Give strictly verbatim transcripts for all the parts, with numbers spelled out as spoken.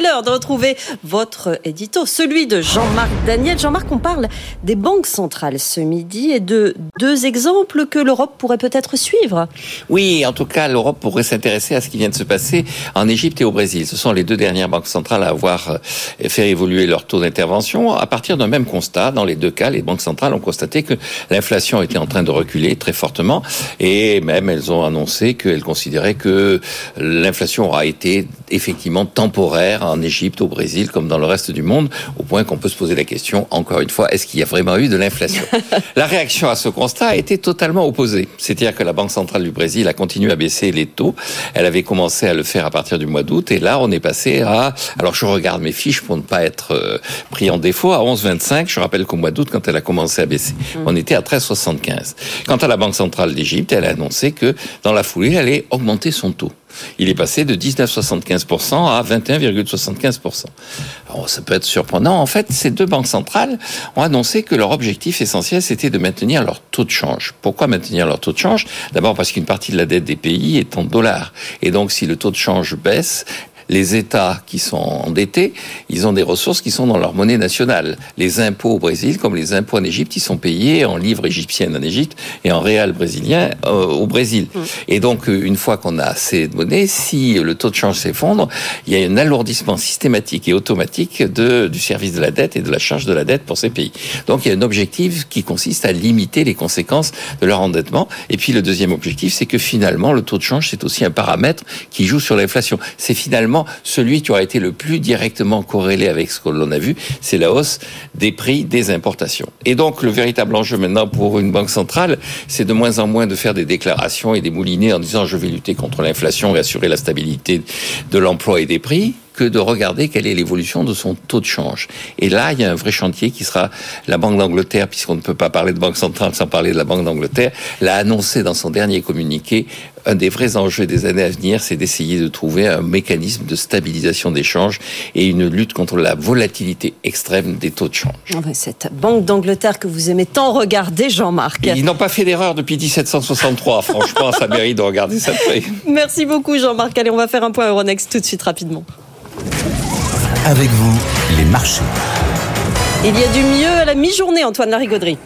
c'est l'heure de retrouver votre édito, celui de Jean-Marc Daniel. Jean-Marc, on parle des banques centrales ce midi et de deux exemples que l'Europe pourrait peut-être suivre. Oui, en tout cas, l'Europe pourrait s'intéresser à ce qui vient de se passer en Égypte et au Brésil. Ce sont les deux dernières banques centrales à avoir fait évoluer leur taux d'intervention à partir d'un même constat. Dans les deux cas, les banques centrales ont constaté que l'inflation était en train de reculer très fortement et même elles ont annoncé qu'elles considéraient que l'inflation aura été effectivement temporaire en Égypte, au Brésil, comme dans le reste du monde, au point qu'on peut se poser la question, encore une fois, est-ce qu'il y a vraiment eu de l'inflation ? La réaction à ce constat a été totalement opposée. C'est-à-dire que la Banque Centrale du Brésil a continué à baisser les taux. Elle avait commencé à le faire à partir du mois d'août et là, on est passé à... Alors, je regarde mes fiches pour ne pas être pris en défaut, à onze virgule vingt-cinq. Je rappelle qu'au mois d'août, quand elle a commencé à baisser, on était à treize virgule soixante-quinze. Quant à la Banque Centrale d'Égypte, elle a annoncé que dans la foulée, elle allait augmenter son taux. Il est passé de dix-neuf virgule soixante-quinze pour cent à vingt et un virgule soixante-quinze pour cent. Alors, ça peut être surprenant. En fait, ces deux banques centrales ont annoncé que leur objectif essentiel, c'était de maintenir leur taux de change. Pourquoi maintenir leur taux de change ? D'abord parce qu'une partie de la dette des pays est en dollars. Et donc, si le taux de change baisse, les États qui sont endettés, ils ont des ressources qui sont dans leur monnaie nationale. Les impôts au Brésil, comme les impôts en Égypte, ils sont payés en livres égyptiennes en Égypte et en réal brésilien euh, au Brésil. Mmh. Et donc, une fois qu'on a assez de monnaie, si le taux de change s'effondre, il y a un alourdissement systématique et automatique de, du service de la dette et de la charge de la dette pour ces pays. Donc, il y a un objectif qui consiste à limiter les conséquences de leur endettement. Et puis, le deuxième objectif, c'est que finalement, le taux de change, c'est aussi un paramètre qui joue sur l'inflation. C'est finalement celui qui aura été le plus directement corrélé avec ce que l'on a vu, c'est la hausse des prix des importations. Et donc, le véritable enjeu maintenant pour une banque centrale, c'est de moins en moins de faire des déclarations et des moulinets en disant « je vais lutter contre l'inflation et assurer la stabilité de l'emploi et des prix ». Que de regarder quelle est l'évolution de son taux de change. Et là, il y a un vrai chantier qui sera la Banque d'Angleterre, puisqu'on ne peut pas parler de Banque Centrale sans parler de la Banque d'Angleterre, l'a annoncé dans son dernier communiqué. Un des vrais enjeux des années à venir, c'est d'essayer de trouver un mécanisme de stabilisation des changes et une lutte contre la volatilité extrême des taux de change. Cette Banque d'Angleterre que vous aimez tant regarder, Jean-Marc. Et ils n'ont pas fait d'erreur depuis dix-sept cent soixante-trois. Franchement, ça mérite de regarder ça de près. Merci beaucoup, Jean-Marc. Allez, on va faire un point Euronext tout de suite, rapidement. Avec vous, les marchés. Il y a du mieux à la mi-journée, Antoine Larigauderie.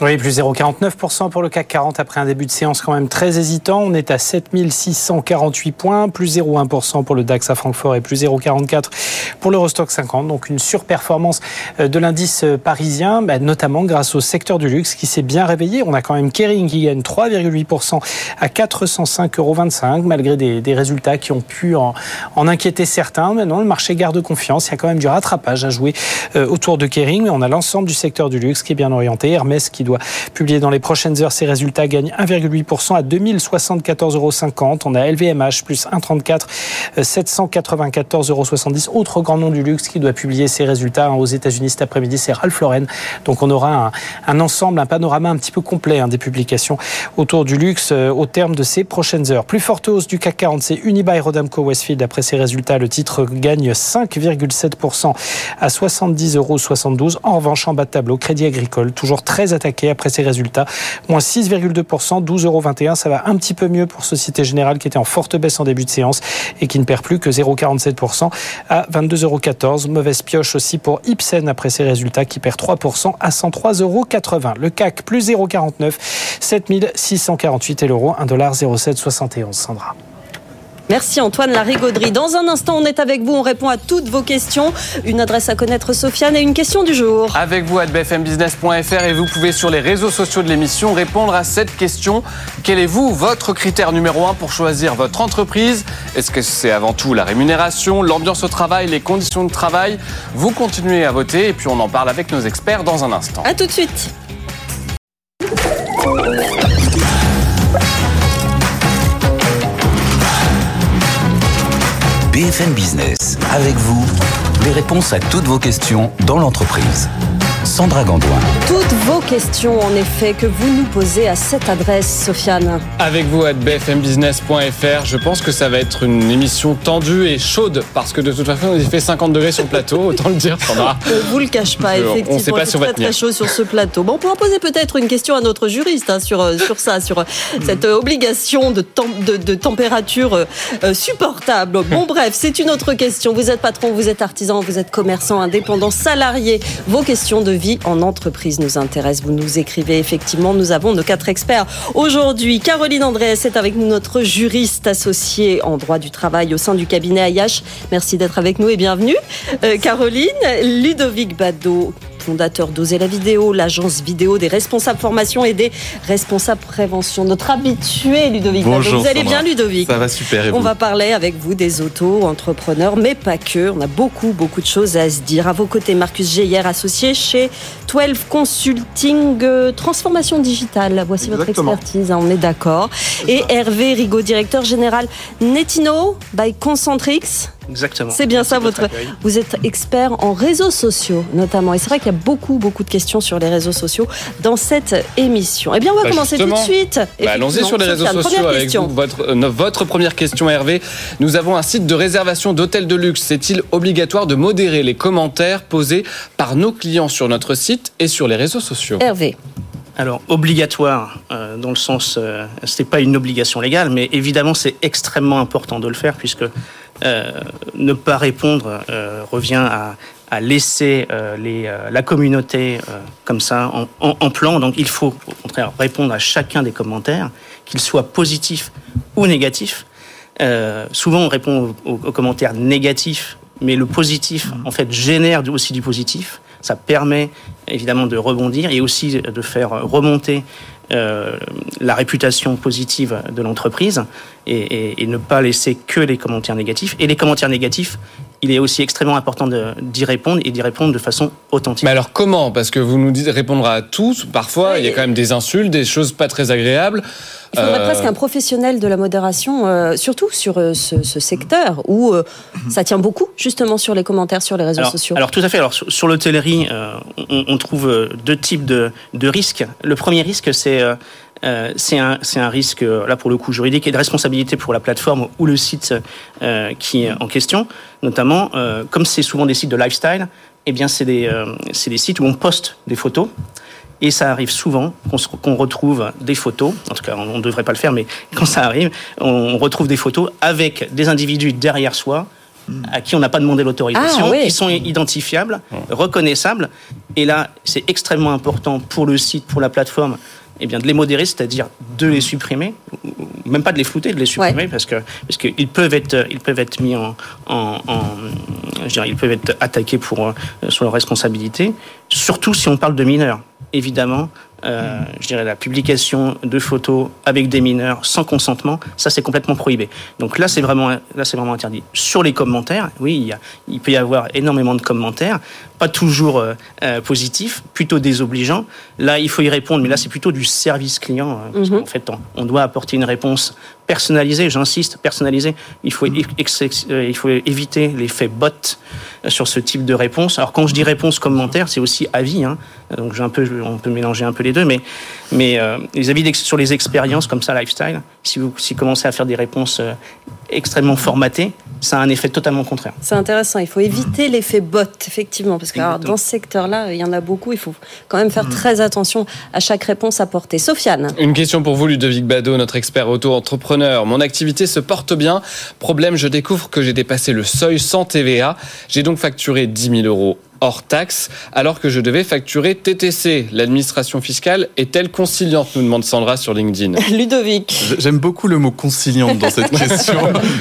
Oui, plus zéro virgule quarante-neuf pour cent pour le C A C quarante après un début de séance quand même très hésitant. On est à sept mille six cent quarante-huit points, plus zéro virgule un pour cent pour le DAX à Francfort et plus zéro virgule quarante-quatre pour cent pour l'Eurostoxx cinquante. Donc une surperformance de l'indice parisien, notamment grâce au secteur du luxe qui s'est bien réveillé. On a quand même Kering qui gagne trois virgule huit pour cent à quatre cent cinq virgule vingt-cinq euros malgré des, des résultats qui ont pu en, en inquiéter certains. Maintenant, le marché garde confiance. Il y a quand même du rattrapage à jouer autour de Kering. Mais on a l'ensemble du secteur du luxe qui est bien orienté. Hermès qui doit publier dans les prochaines heures ses résultats, gagne un virgule huit pour cent à deux mille soixante-quatorze euros cinquante. On a L V M H plus un virgule trente-quatre, sept cent quatre-vingt-quatorze euros soixante-dix. Autre grand nom du luxe qui doit publier ses résultats aux États-Unis cet après-midi, c'est Ralph Lauren. Donc on aura un, un ensemble, un panorama un petit peu complet hein, des publications autour du luxe euh, au terme de ces prochaines heures. Plus forte hausse du C A C quarante, c'est Unibail Rodamco Westfield. Après ses résultats, le titre gagne cinq virgule sept pour cent à soixante-dix virgule soixante-douze euros. En revanche, en bas de tableau, Crédit Agricole, toujours très attaqué après ses résultats, moins six virgule deux pour cent, douze virgule vingt et un euros. Ça va un petit peu mieux pour Société Générale qui était en forte baisse en début de séance et qui ne perd plus que zéro virgule quarante-sept pour cent à vingt-deux virgule quatorze euros. Mauvaise pioche aussi pour Ipsen après ses résultats qui perd trois pour cent à cent trois virgule quatre-vingts euros. Le C A C plus zéro virgule quarante-neuf, sept mille six cent quarante-huit et l'euro un virgule zéro sept soixante et onze. Sandra. Merci Antoine Larigauderie. Dans un instant, on est avec vous, on répond à toutes vos questions. Une adresse à connaître, Sofiane, et une question du jour. Avec vous à b f m business point f r et vous pouvez sur les réseaux sociaux de l'émission répondre à cette question. Quel est vous votre critère numéro un pour choisir votre entreprise ? Est-ce que c'est avant tout la rémunération, l'ambiance au travail, les conditions de travail ? Vous continuez à voter et puis on en parle avec nos experts dans un instant. A tout de suite. B F M Business, avec vous, les réponses à toutes vos questions dans l'entreprise. Sandra Gandoin. Toutes vos questions, en effet, que vous nous posez à cette adresse, Sofiane. Avec vous, at b f m business point f r. Je pense que ça va être une émission tendue et chaude, parce que de toute façon, il fait cinquante degrés sur le plateau, autant le dire, Sandra. On ne vous le cache pas, je, effectivement. On sait pas si on va tenir. Très, très chaud sur ce plateau. Bon, on pourra poser peut-être une question à notre juriste hein, sur, sur ça, sur cette obligation de, temp- de, de température euh, supportable. Bon, bref, c'est une autre question. Vous êtes patron, vous êtes artisan, vous êtes commerçant, indépendant, salarié. Vos questions de vie en entreprise nous intéressent. Vous nous écrivez, effectivement. Nous avons nos quatre experts aujourd'hui. Caroline André-Hesse est avec nous, notre juriste associée en droit du travail au sein du cabinet Ayache. Merci d'être avec nous et bienvenue. Euh, Caroline, Ludovic Badeau, fondateur d'Oser la vidéo, l'agence vidéo des responsables formation et des responsables prévention. Notre habitué, Ludovic. Bonjour, vous allez Sandra. Bien, Ludovic? Ça va super. Et on vous va parler avec vous des auto-entrepreneurs, mais pas que. On a beaucoup, beaucoup de choses à se dire. À vos côtés, Markus Geyer, associé chez Twelve Consulting euh, Transformation Digitale. Voici Exactement. Votre expertise, hein, on est d'accord. C'est et ça. Hervé Rigault, directeur général Netino by Concentrix. Exactement. C'est bien Merci ça, votre. Accueil. Vous êtes expert en réseaux sociaux, notamment. Et c'est vrai qu'il y a beaucoup, beaucoup de questions sur les réseaux sociaux dans cette émission. Eh bien, on va bah commencer tout de suite. Bah allons-y sur les réseaux sociaux avec vous, votre, euh, votre première question, Hervé. Nous avons un site de réservation d'hôtels de luxe. Est-il obligatoire de modérer les commentaires posés par nos clients sur notre site et sur les réseaux sociaux? Hervé. Alors, obligatoire, euh, dans le sens, euh, ce n'est pas une obligation légale, mais évidemment, c'est extrêmement important de le faire, puisque euh, ne pas répondre euh, revient à, à laisser euh, les, euh, la communauté euh, comme ça, en, en, en plan. Donc, il faut, au contraire, répondre à chacun des commentaires, qu'ils soient positifs ou négatifs. Euh, souvent, on répond aux, aux commentaires négatifs, mais le positif, en fait, génère aussi du positif. Ça permet évidemment de rebondir et aussi de faire remonter euh, la réputation positive de l'entreprise et, et, et ne pas laisser que les commentaires négatifs. Et les commentaires négatifs, il est aussi extrêmement important de, d'y répondre et d'y répondre de façon authentique. Mais alors comment ? Parce que vous nous dites répondre à tous. Parfois, oui. Il y a quand même des insultes, des choses pas très agréables. Il faudrait euh... presque un professionnel de la modération, euh, surtout sur euh, ce, ce secteur où euh, ça tient beaucoup justement sur les commentaires sur les réseaux alors, sociaux. Alors tout à fait. Alors sur, sur l'hôtellerie, euh, on, on trouve deux types de, de risques. Le premier risque, c'est euh, Euh, c'est, un, c'est un risque, là pour le coup juridique, et de responsabilité pour la plateforme ou le site euh, qui est en question. Notamment, euh, comme c'est souvent des sites de lifestyle, eh bien c'est des, euh, c'est des sites où on poste des photos. Et ça arrive souvent qu'on, se, qu'on retrouve des photos, en tout cas on ne devrait pas le faire, mais quand ça arrive, on retrouve des photos avec des individus derrière soi, à qui on n'a pas demandé l'autorisation, ah, oui. qui sont identifiables, reconnaissables. Et là, c'est extrêmement important pour le site, pour la plateforme, eh bien, de les modérer, c'est-à-dire de les supprimer, même pas de les flouter, de les supprimer, ouais. parce que parce qu'ils peuvent être ils peuvent être mis en, en, en je dirais, ils peuvent être attaqués pour sur leur responsabilité, surtout si on parle de mineurs. Évidemment, euh, je dirais la publication de photos avec des mineurs sans consentement, ça c'est complètement prohibé. Donc là c'est vraiment là c'est vraiment interdit. Sur les commentaires, oui, il, y a, il peut y avoir énormément de commentaires, pas toujours euh, euh, positifs, plutôt désobligeants. Là il faut y répondre, mais là c'est plutôt du service client. Euh, parce mm-hmm. qu'en fait, on, on doit apporter une réponse personnalisée. J'insiste, personnalisée. Il faut ex- ex- euh, il faut éviter l'effet bot sur ce type de réponse. Alors quand je dis réponse commentaire, c'est aussi avis. Hein. Donc j'ai un peu on peut mélanger un peu les deux, mais, mais euh, les avis sur les expériences comme ça, lifestyle, si vous si commencez à faire des réponses euh, extrêmement formatées, ça a un effet totalement contraire. C'est intéressant, il faut éviter l'effet bot, effectivement, parce que alors, dans ce secteur-là, il y en a beaucoup, il faut quand même faire très attention à chaque réponse apportée. Sofiane. Une question pour vous, Ludovic Badeau, notre expert auto-entrepreneur. Mon activité se porte bien, problème, je découvre que j'ai dépassé le seuil sans T V A, j'ai donc facturé dix mille euros. Hors taxe, alors que je devais facturer T T C. L'administration fiscale est-elle conciliante, nous demande Sandra sur LinkedIn. Ludovic. J'aime beaucoup le mot conciliante dans cette question.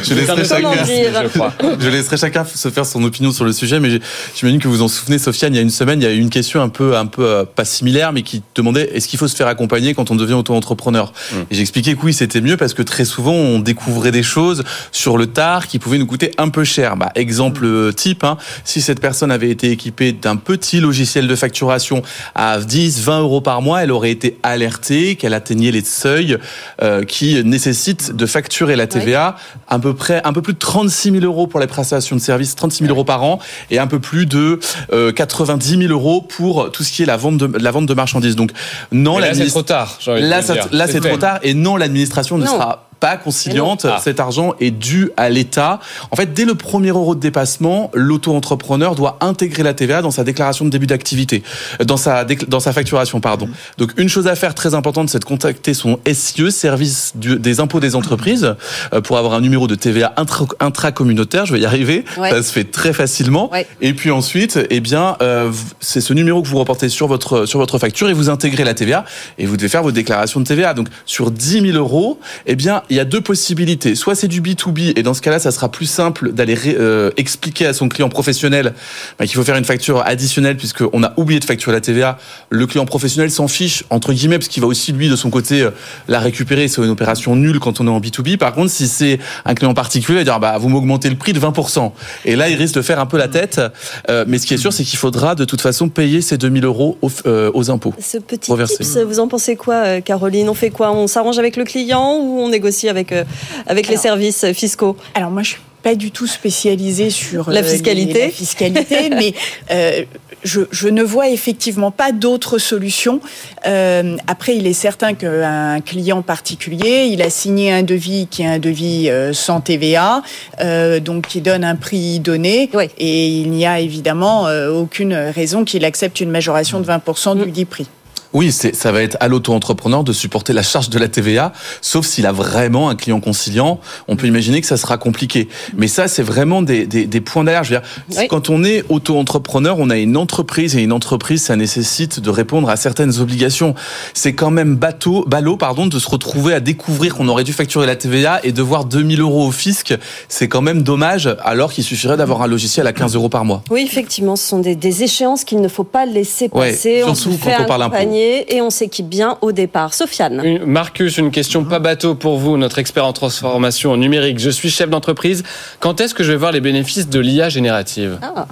Je laisserai, chacun, je, crois. je laisserai chacun se faire son opinion sur le sujet, mais j'imagine que vous en souvenez, Sofiane, il y a une semaine, il y a eu une question un peu, un peu pas similaire, mais qui demandait est-ce qu'il faut se faire accompagner quand on devient auto-entrepreneur ? Mmh. Et j'expliquais que oui, c'était mieux parce que très souvent, on découvrait des choses sur le tard qui pouvaient nous coûter un peu cher. Bah, exemple type, hein, si cette personne avait été équipée équipée d'un petit logiciel de facturation à dix, vingt euros par mois, elle aurait été alertée qu'elle atteignait les seuils euh, qui nécessitent de facturer la T V A, à peu près, un peu plus de trente-six mille euros pour les prestations de services, trente-six mille euros par an, et un peu plus de euh, quatre-vingt-dix mille euros pour tout ce qui est la vente de, la vente de marchandises. Donc, non, là, c'est trop tard. Là, ça, là c'est, c'est trop tard, et non, l'administration non. ne sera pas conciliante. Ah. Cet argent est dû à l'État. En fait, dès le premier euro de dépassement, l'auto-entrepreneur doit intégrer la T V A dans sa déclaration de début d'activité, dans sa, dans sa facturation, pardon. Donc, une chose à faire très importante, c'est de contacter son S I E, service du, des impôts des entreprises, pour avoir un numéro de T V A intra, intracommunautaire. Je vais y arriver. Ouais. Ça se fait très facilement. Ouais. Et puis ensuite, eh bien, euh, c'est ce numéro que vous reportez sur votre, sur votre facture et vous intégrez la T V A et vous devez faire votre déclaration de T V A. Donc, sur dix mille euros, eh bien, il y a deux possibilités. Soit c'est du B to B, et dans ce cas-là, ça sera plus simple d'aller euh, expliquer à son client professionnel bah, qu'il faut faire une facture additionnelle puisqu'on a oublié de facturer la T V A. Le client professionnel s'en fiche, entre guillemets, parce qu'il va aussi, lui, de son côté, euh, la récupérer. C'est une opération nulle quand on est en B to B. Par contre, si c'est un client particulier, il va dire bah, vous m'augmentez le prix de vingt pour cent. Et là, il risque de faire un peu la tête. Euh, mais ce qui est sûr, c'est qu'il faudra de toute façon payer ces deux mille euros aux, euh, aux impôts. Ce petit tips, vous en pensez quoi, Caroline? On fait quoi? On s'arrange avec le client ou on négocie avec, euh, avec alors, les services fiscaux? Alors moi, je ne suis pas du tout spécialisée sur la fiscalité, les, la fiscalité mais euh, je, je ne vois effectivement pas d'autres solutions. Euh, après, il est certain qu'un client particulier, il a signé un devis qui est un devis sans T V A, euh, donc qui donne un prix donné, oui. Et il n'y a évidemment euh, aucune raison qu'il accepte une majoration de vingt pour cent mmh. du dit prix. Oui, c'est, ça va être à l'auto-entrepreneur de supporter la charge de la T V A, sauf s'il a vraiment un client conciliant. On peut imaginer que ça sera compliqué. Mais ça, c'est vraiment des, des, des points d'alerte. Je veux dire, oui. Quand on est auto-entrepreneur, on a une entreprise, et une entreprise, ça nécessite de répondre à certaines obligations. C'est quand même bateau, ballot, pardon, de se retrouver à découvrir qu'on aurait dû facturer la T V A et devoir deux mille euros au fisc. C'est quand même dommage, alors qu'il suffirait d'avoir un logiciel à quinze euros par mois. Oui, effectivement, ce sont des, des échéances qu'il ne faut pas laisser passer. Ouais, surtout on quand on parle impôt. Et on s'équipe bien au départ. Sofiane. Une, Markus, une question pas bateau pour vous, notre expert en transformation numérique. Je suis chef d'entreprise. Quand est-ce que je vais voir les bénéfices de l'I A générative ? Ah,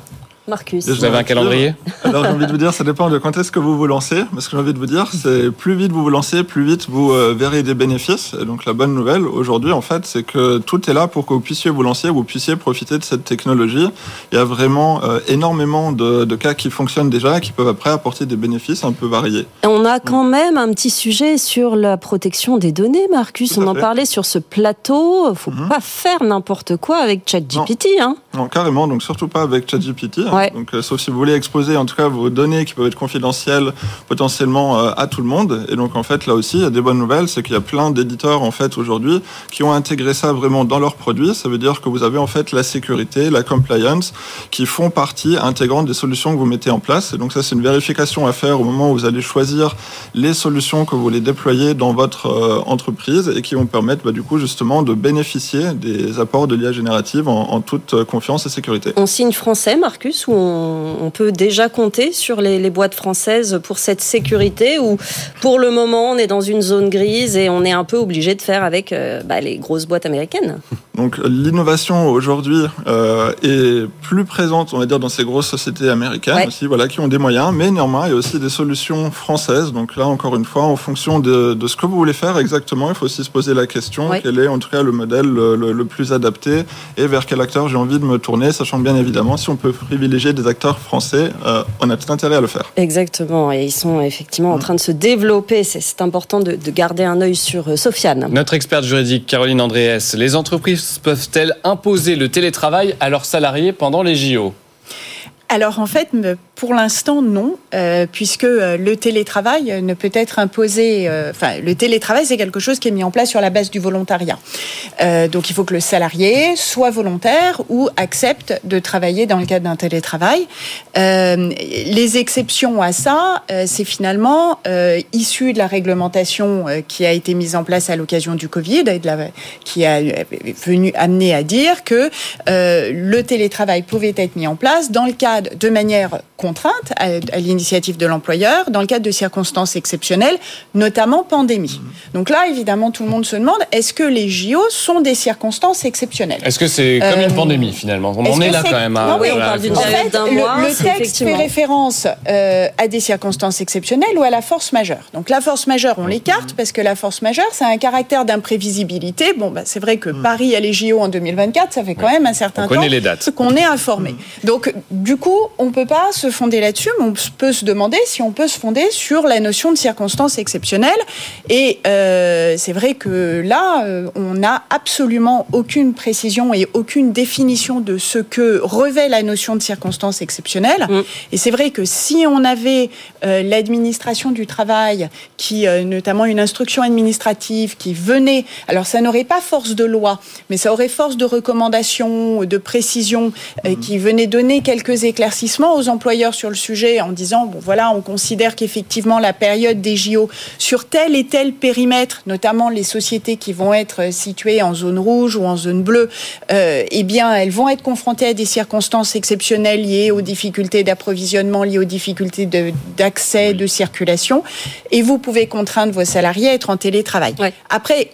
Markus. Vous avez un calendrier ? Alors, j'ai envie de vous dire, ça dépend de quand est-ce que vous vous lancez. Mais ce que j'ai envie de vous dire, c'est plus vite vous vous lancez, plus vite vous euh, verrez des bénéfices. Et donc, la bonne nouvelle aujourd'hui, en fait, c'est que tout est là pour que vous puissiez vous lancer, vous puissiez profiter de cette technologie. Il y a vraiment euh, énormément de, de cas qui fonctionnent déjà et qui peuvent après apporter des bénéfices un peu variés. Et on a quand donc. même un petit sujet sur la protection des données, Markus. On fait. en parlait sur ce plateau. Il ne faut mm-hmm. pas faire n'importe quoi avec ChatGPT. Non. Hein. non, carrément. Donc, surtout pas avec ChatGPT. Ouais. Donc, euh, sauf si vous voulez exposer en tout cas vos données qui peuvent être confidentielles potentiellement euh, à tout le monde. Et donc en fait là aussi il y a des bonnes nouvelles, c'est qu'il y a plein d'éditeurs en fait aujourd'hui qui ont intégré ça vraiment dans leurs produits. Ça veut dire que vous avez en fait la sécurité, la compliance qui font partie intégrante des solutions que vous mettez en place. Et donc ça c'est une vérification à faire au moment où vous allez choisir les solutions que vous voulez déployer dans votre euh, entreprise et qui vont permettre bah, du coup justement de bénéficier des apports de l'I A générative en, en toute confiance et sécurité. On signe français, Markus, où on peut déjà compter sur les, les boîtes françaises pour cette sécurité, où pour le moment on est dans une zone grise et on est un peu obligé de faire avec euh, bah, les grosses boîtes américaines. Donc l'innovation aujourd'hui euh, est plus présente, on va dire, dans ces grosses sociétés américaines ouais. aussi, voilà, qui ont des moyens, mais néanmoins il y a aussi des solutions françaises. Donc là encore une fois, en fonction de, de ce que vous voulez faire exactement, il faut aussi se poser la question ouais. quel est en tout cas le modèle le, le, le plus adapté et vers quel acteur j'ai envie de me tourner, sachant bien évidemment si on peut privilégier des acteurs français, euh, on a tout intérêt à le faire. Exactement, et ils sont effectivement en train de se développer. C'est, c'est important de, de garder un œil sur euh, Sofiane. Notre experte juridique, Caroline André-Hesse, les entreprises peuvent-elles imposer le télétravail à leurs salariés pendant les J O ? Alors en fait, pour l'instant non, euh, puisque le télétravail ne peut être imposé. Euh, enfin, le télétravail c'est quelque chose qui est mis en place sur la base du volontariat. Euh, donc il faut que le salarié soit volontaire ou accepte de travailler dans le cadre d'un télétravail. Euh, les exceptions à ça, euh, c'est finalement euh, issu de la réglementation euh, qui a été mise en place à l'occasion du Covid et de la, qui a venu amener à dire que euh, le télétravail pouvait être mis en place dans le cadre de manière contrôlée contraintes à, à l'initiative de l'employeur dans le cadre de circonstances exceptionnelles, notamment pandémie. Donc là, évidemment, tout le monde se demande, est-ce que les J O sont des circonstances exceptionnelles ? Est-ce que c'est comme euh, une pandémie, finalement ? On en est là, c'est... quand même. À... Non, oui, on parle d'une période d'un mois. Le texte fait référence euh, à des circonstances exceptionnelles ou à la force majeure. Donc la force majeure, on l'écarte, parce que la force majeure, ça a un caractère d'imprévisibilité. Bon, bah, c'est vrai que Paris a les J O en deux mille vingt-quatre, ça fait quand même un certain on temps les dates. Qu'on est informé. Donc, du coup, on ne peut pas se fonder là-dessus, mais on peut se demander si on peut se fonder sur la notion de circonstances exceptionnelles. Et euh, c'est vrai que là, euh, on n'a absolument aucune précision et aucune définition de ce que revêt la notion de circonstances exceptionnelles. Mmh. Et c'est vrai que si on avait euh, l'administration du travail, qui, euh, notamment une instruction administrative, qui venait... Alors, ça n'aurait pas force de loi, mais ça aurait force de recommandation, de précision, euh, qui venait donner quelques éclaircissements aux employeurs sur le sujet en disant, bon voilà, on considère qu'effectivement la période des J O sur tel et tel périmètre, notamment les sociétés qui vont être situées en zone rouge ou en zone bleue, euh, eh bien elles vont être confrontées à des circonstances exceptionnelles liées aux difficultés d'approvisionnement, liées aux difficultés de, d'accès, de circulation, et vous pouvez contraindre vos salariés à être en télétravail. Ouais. Après,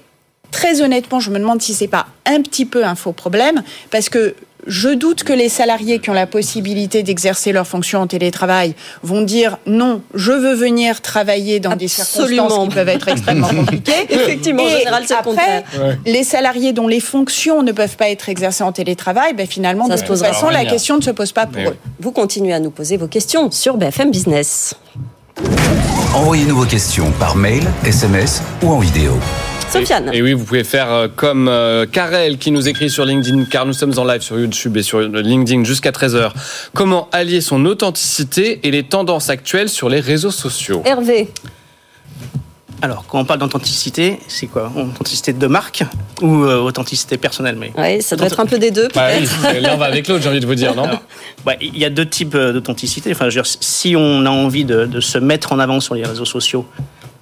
très honnêtement, je me demande si c'est pas un petit peu un faux problème, parce que je doute que les salariés qui ont la possibilité d'exercer leurs fonctions en télétravail vont dire non, je veux venir travailler dans absolument. Des circonstances qui peuvent être extrêmement compliquées. Effectivement, et en général, c'est après, le contraire. Les salariés dont les fonctions ne peuvent pas être exercées en télétravail, ben finalement, ça de se toute façon, la question ne se pose pas pour Mais eux. Oui. Vous continuez à nous poser vos questions sur B F M Business. Envoyez-nous vos questions par mail, S M S ou en vidéo. Sofiane. Et, et oui, vous pouvez faire comme euh, Karel qui nous écrit sur LinkedIn, car nous sommes en live sur YouTube et sur LinkedIn jusqu'à treize heures. Comment allier son authenticité et les tendances actuelles sur les réseaux sociaux ? Hervé. Alors, quand on parle d'authenticité, c'est quoi ? Authenticité de marque ou euh, authenticité personnelle ? Mais... Oui, ça doit être un peu des deux, peut-être. Bah oui, l'un va avec l'autre, j'ai envie de vous dire, non ? Il ouais, y a deux types d'authenticité. Enfin, je veux dire, si on a envie de, de se mettre en avant sur les réseaux sociaux,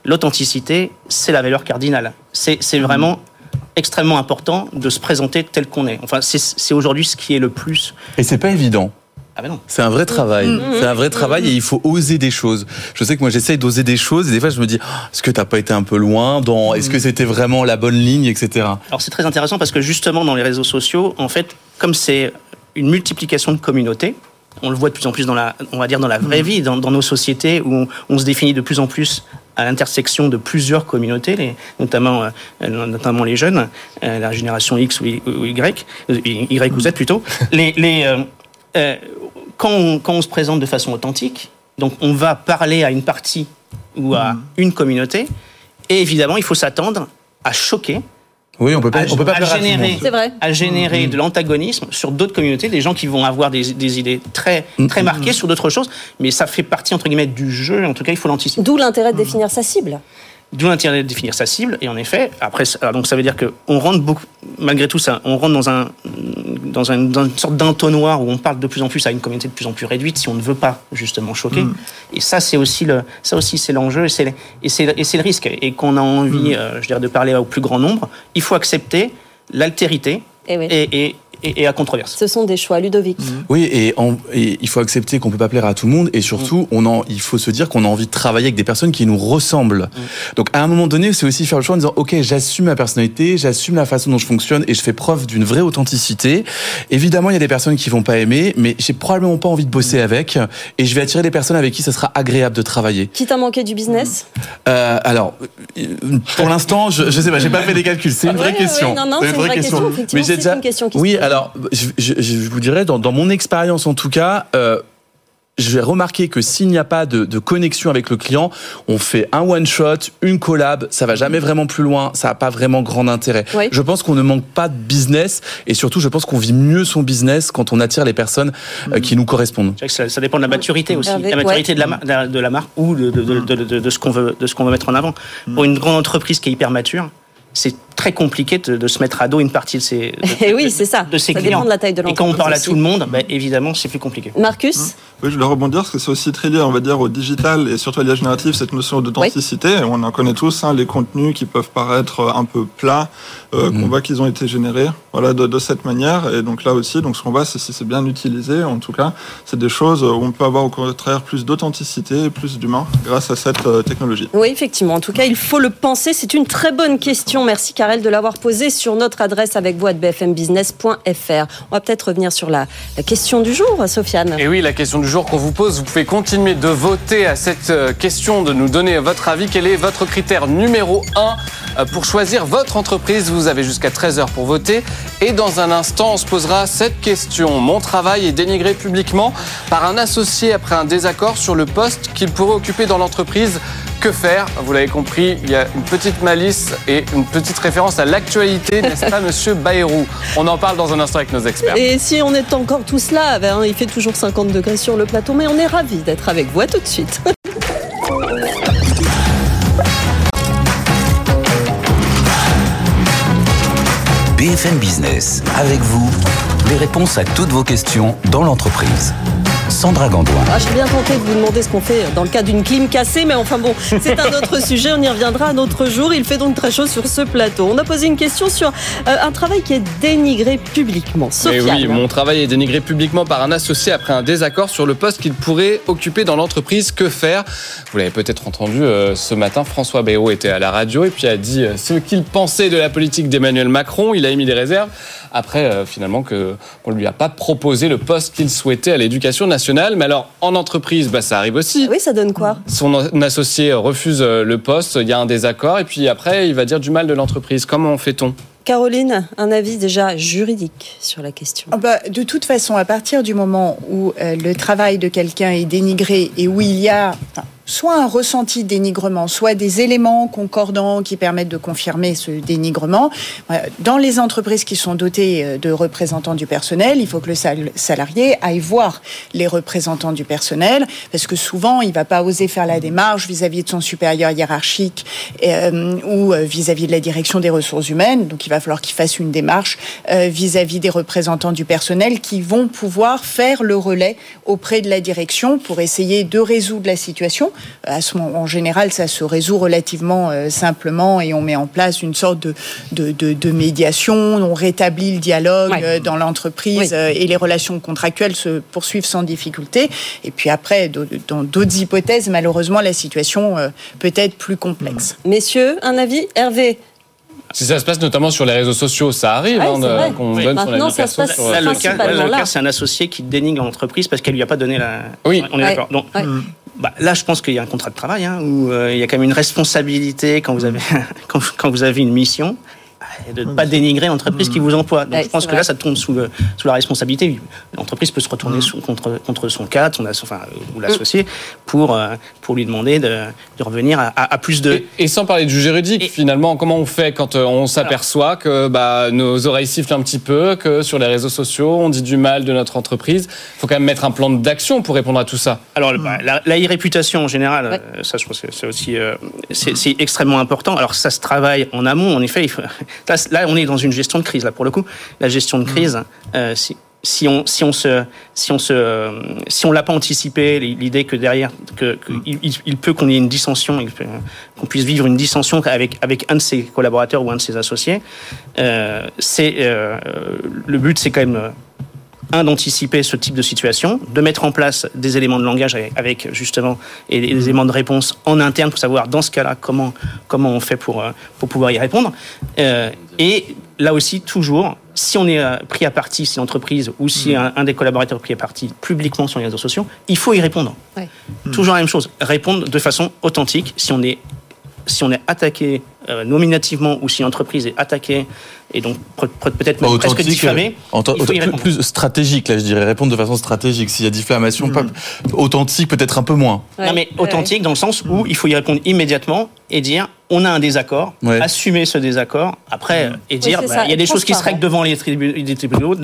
l'authenticité, c'est la valeur cardinale. C'est, c'est vraiment extrêmement important de se présenter tel qu'on est. Enfin, c'est, c'est aujourd'hui ce qui est le plus... Et c'est pas évident. Ah ben non. C'est un vrai travail. Mmh, mmh, c'est un vrai mmh, travail mmh. Et il faut oser des choses. Je sais que moi j'essaye d'oser des choses et des fois je me dis, oh, est-ce que t'as pas été un peu loin dans, est-ce que c'était vraiment la bonne ligne, et cetera. Alors c'est très intéressant parce que justement dans les réseaux sociaux, en fait, comme c'est une multiplication de communautés, on le voit de plus en plus dans la, on va dire dans la vraie mmh. vie, dans, dans nos sociétés où on, on se définit de plus en plus à l'intersection de plusieurs communautés, les, notamment, euh, notamment les jeunes, euh, la génération X ou Y, Y ou Z plutôt. Les, les, euh, euh, quand, on, quand on se présente de façon authentique, donc on va parler à une partie ou à mmh. une communauté, et évidemment, il faut s'attendre à choquer. Oui, on peut pas, à, on peut pas à générer, c'est vrai. À générer mmh. de l'antagonisme sur d'autres communautés, des gens qui vont avoir des, des idées très, très marquées mmh. sur d'autres choses, mais ça fait partie, entre guillemets, du jeu, en tout cas, il faut l'anticiper. D'où l'intérêt de définir mmh. sa cible. D'où l'intérêt de définir sa cible, et en effet, après, donc ça veut dire qu'on rentre beaucoup, malgré tout ça, on rentre dans, un, dans, un, dans une sorte d'entonnoir où on parle de plus en plus à une communauté de plus en plus réduite si on ne veut pas justement choquer. Mmh. Et ça, c'est aussi, le, ça aussi, c'est l'enjeu et c'est, et, c'est, et c'est le risque. Et qu'on a envie, mmh. euh, je veux dire, de parler au plus grand nombre, il faut accepter l'altérité et... Oui. et, et et à controverse. Ce sont des choix, Ludovic. Oui, et, en, et il faut accepter qu'on ne peut pas plaire à tout le monde, et surtout, mmh. on en, il faut se dire qu'on a envie de travailler avec des personnes qui nous ressemblent. Mmh. Donc, à un moment donné, c'est aussi faire le choix en disant, ok, j'assume ma personnalité, j'assume la façon dont je fonctionne, et je fais preuve d'une vraie authenticité. Évidemment, il y a des personnes qui ne vont pas aimer, mais j'ai probablement pas envie de bosser mmh. avec, et je vais attirer des personnes avec qui ça sera agréable de travailler. Quitte à manquer du business ? euh, Alors, pour l'instant, je ne sais pas, je n'ai pas fait des calculs. C'est une vraie ouais, question. Oui, non, non, c'est, c'est une vraie, vraie question. question. Mais j'ai déjà... une question qui oui, alors, je, je, je vous dirais, dans, dans mon expérience en tout cas, euh, j'ai remarqué que s'il n'y a pas de, de connexion avec le client, on fait un one-shot, une collab, ça ne va jamais vraiment plus loin, ça n'a pas vraiment grand intérêt. Oui. Je pense qu'on ne manque pas de business et surtout, je pense qu'on vit mieux son business quand on attire les personnes euh, qui nous correspondent. Ça, ça dépend de la maturité aussi, avec, la maturité ouais. de, la, de, la, de la marque ou de, de, de, de, de, de, ce qu'on veut, de ce qu'on veut mettre en avant. Mm. Pour une grande entreprise qui est hyper mature, c'est très compliqué de, de se mettre à dos une partie de ses, de, oui, de, c'est ça. De ses ça clients. Dépend de la taille de l'entreprise. Et quand on parle à tout le monde, bah, évidemment, c'est plus compliqué. Markus ? Oui, je voulais rebondir parce que c'est aussi très lié, on va dire, au digital et surtout à l'I A générative, cette notion d'authenticité. Oui. On en connaît tous, hein, les contenus qui peuvent paraître un peu plats, euh, mmh. qu'on voit qu'ils ont été générés voilà, de, de cette manière. Et donc là aussi, donc, ce qu'on voit, c'est si c'est bien utilisé, en tout cas, c'est des choses où on peut avoir au contraire plus d'authenticité, plus d'humain grâce à cette euh, technologie. Oui, effectivement. En tout cas, il faut le penser. C'est une très bonne question. Merci, Karel, de l'avoir posée sur notre adresse avec vous à b f m business point f r. On va peut-être revenir sur la, la question du jour, Sofiane. Et oui, la question du jour qu'on vous pose, vous pouvez continuer de voter à cette question, de nous donner votre avis. Quel est votre critère numéro un pour choisir votre entreprise ? Vous avez jusqu'à treize heures pour voter. Et dans un instant, on se posera cette question. Mon travail est dénigré publiquement par un associé après un désaccord sur le poste qu'il pourrait occuper dans l'entreprise. Que faire ? Vous l'avez compris, il y a une petite malice et une petite référence à l'actualité, n'est-ce pas, monsieur Bayrou ? On en parle dans un instant avec nos experts. Et si on est encore tous là, ben, il fait toujours cinquante degrés sur le plateau, mais on est ravis d'être avec vous. À tout de suite. B F M Business, avec vous, les réponses à toutes vos questions dans l'entreprise. Sandra Gandoin. Ah, je suis bien tentée de vous demander ce qu'on fait dans le cas d'une clim cassée, mais enfin bon, c'est un autre sujet, on y reviendra un autre jour. Il fait donc très chaud sur ce plateau. On a posé une question sur euh, un travail qui est dénigré publiquement. Sophia, mais oui, mon travail est dénigré publiquement par un associé après un désaccord sur le poste qu'il pourrait occuper dans l'entreprise. Que faire ? Vous l'avez peut-être entendu euh, ce matin, François Bayrou était à la radio et puis a dit euh, ce qu'il pensait de la politique d'Emmanuel Macron. Il a émis des réserves après euh, finalement qu'on ne lui a pas proposé le poste qu'il souhaitait à l'éducation nationale. Nationale. Mais alors, en entreprise, bah, ça arrive aussi. Oui, ça donne quoi ? Son associé refuse le poste, il y a un désaccord, et puis après, il va dire du mal de l'entreprise. Comment fait-on ? Caroline, un avis déjà juridique sur la question. Ah bah, de toute façon, à partir du moment où euh, le travail de quelqu'un est dénigré et où il y a... Enfin, soit un ressenti de dénigrement, soit des éléments concordants qui permettent de confirmer ce dénigrement. Dans les entreprises qui sont dotées de représentants du personnel, il faut que le salarié aille voir les représentants du personnel, parce que souvent, il ne va pas oser faire la démarche vis-à-vis de son supérieur hiérarchique euh, ou vis-à-vis de la direction des ressources humaines. Donc, il va falloir qu'il fasse une démarche euh, vis-à-vis des représentants du personnel qui vont pouvoir faire le relais auprès de la direction pour essayer de résoudre la situation. À ce moment, en général, ça se résout relativement euh, simplement et on met en place une sorte de, de, de, de médiation, on rétablit le dialogue ouais. euh, dans l'entreprise oui. euh, et les relations contractuelles se poursuivent sans difficulté. Et puis après, d- dans d'autres hypothèses, malheureusement, la situation euh, peut être plus complexe. Messieurs, un avis ? Hervé ? Si ça se passe notamment sur les réseaux sociaux, ça arrive ouais, hein, qu'on oui. donne son avis perso. Là, le cas, là, le cas, c'est un associé qui dénigre l'entreprise parce qu'elle lui a pas donné la... Oui. On est ouais. d'accord. Donc, ouais. bah, là, je pense qu'il y a un contrat de travail hein, où euh, il y a quand même une responsabilité quand vous avez, quand, quand vous avez une mission... de ne pas dénigrer l'entreprise qui vous emploie. Donc ouais, je pense que vrai. Là, ça tombe sous, le, sous la responsabilité. L'entreprise peut se retourner sous, contre, contre son cadre, son, enfin, ou l'associé, pour, pour lui demander de, de revenir à, à, à plus de... Et, et sans parler du juridique, et... finalement, comment on fait quand on s'aperçoit Alors... que bah, nos oreilles sifflent un petit peu, que sur les réseaux sociaux, on dit du mal de notre entreprise. Il faut quand même mettre un plan d'action pour répondre à tout ça. Alors, mmh. bah, la, la irréputation, en général, ouais. ça, je pense que c'est aussi... Euh, c'est, c'est extrêmement important. Alors, ça se travaille en amont, en effet, il faut... Là, là, on est dans une gestion de crise. Là, pour le coup, la gestion de crise, euh, si, si on si on se si on se si on l'a pas anticipé, l'idée que derrière, que, que il, il peut qu'on ait une dissension, il peut, qu'on puisse vivre une dissension avec avec un de ses collaborateurs ou un de ses associés. Euh, c'est euh, le but, c'est quand même un d'anticiper ce type de situation, de mettre en place des éléments de langage avec, avec justement et des éléments de réponse en interne pour savoir dans ce cas-là comment comment on fait pour pour pouvoir y répondre. Euh, et là aussi toujours, si on est pris à partie, si l'entreprise ou si un, un des collaborateurs est pris à partie publiquement sur les réseaux sociaux, il faut y répondre. Ouais. Toujours la même chose, répondre de façon authentique. Si on est si on est attaqué euh, nominativement ou si l'entreprise est attaquée et donc peut-être même presque diffamé. Autant, plus stratégique, là, je dirais, répondre de façon stratégique. S'il y a diffamation, mmh. pas, authentique, peut-être un peu moins. Ouais. Non, mais authentique ouais. dans le sens où mmh. il faut y répondre immédiatement et dire on a un désaccord, ouais. assumer ce désaccord, après, mmh. et dire oui, bah, il y a des choses qui se règlent devant les tribunaux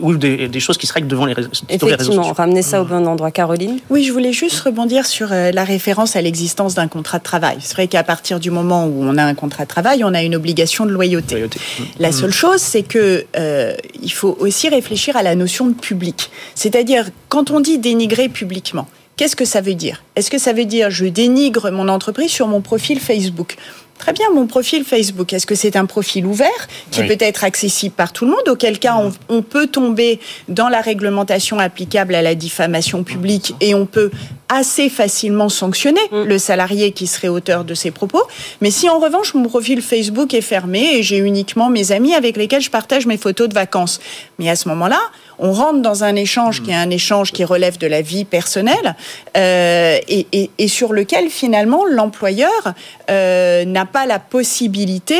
ou des, des choses qui se règlent devant les réseaux sociaux. Effectivement, ramener ça mmh. au bon endroit. Caroline ? Oui, je voulais juste rebondir sur la référence à l'existence d'un contrat de travail. C'est vrai qu'à partir du moment où on a un contrat de travail, on a une obligation de loyauté. loyauté. Mmh. La seule chose, c'est que euh, il faut aussi réfléchir à la notion de public. C'est-à-dire, quand on dit dénigrer publiquement, qu'est-ce que ça veut dire ? Est-ce que ça veut dire je dénigre mon entreprise sur mon profil Facebook ? Très bien, mon profil Facebook, est-ce que c'est un profil ouvert qui oui. peut être accessible par tout le monde ? Auquel cas, on, on peut tomber dans la réglementation applicable à la diffamation publique et on peut assez facilement sanctionner mm. le salarié qui serait auteur de ces propos. Mais si en revanche, mon profil Facebook est fermé et j'ai uniquement mes amis avec lesquels je partage mes photos de vacances, mais à ce moment-là, on rentre dans un échange mm. qui est un échange qui relève de la vie personnelle euh, et, et, et sur lequel, finalement, l'employeur euh, n'a pas la possibilité,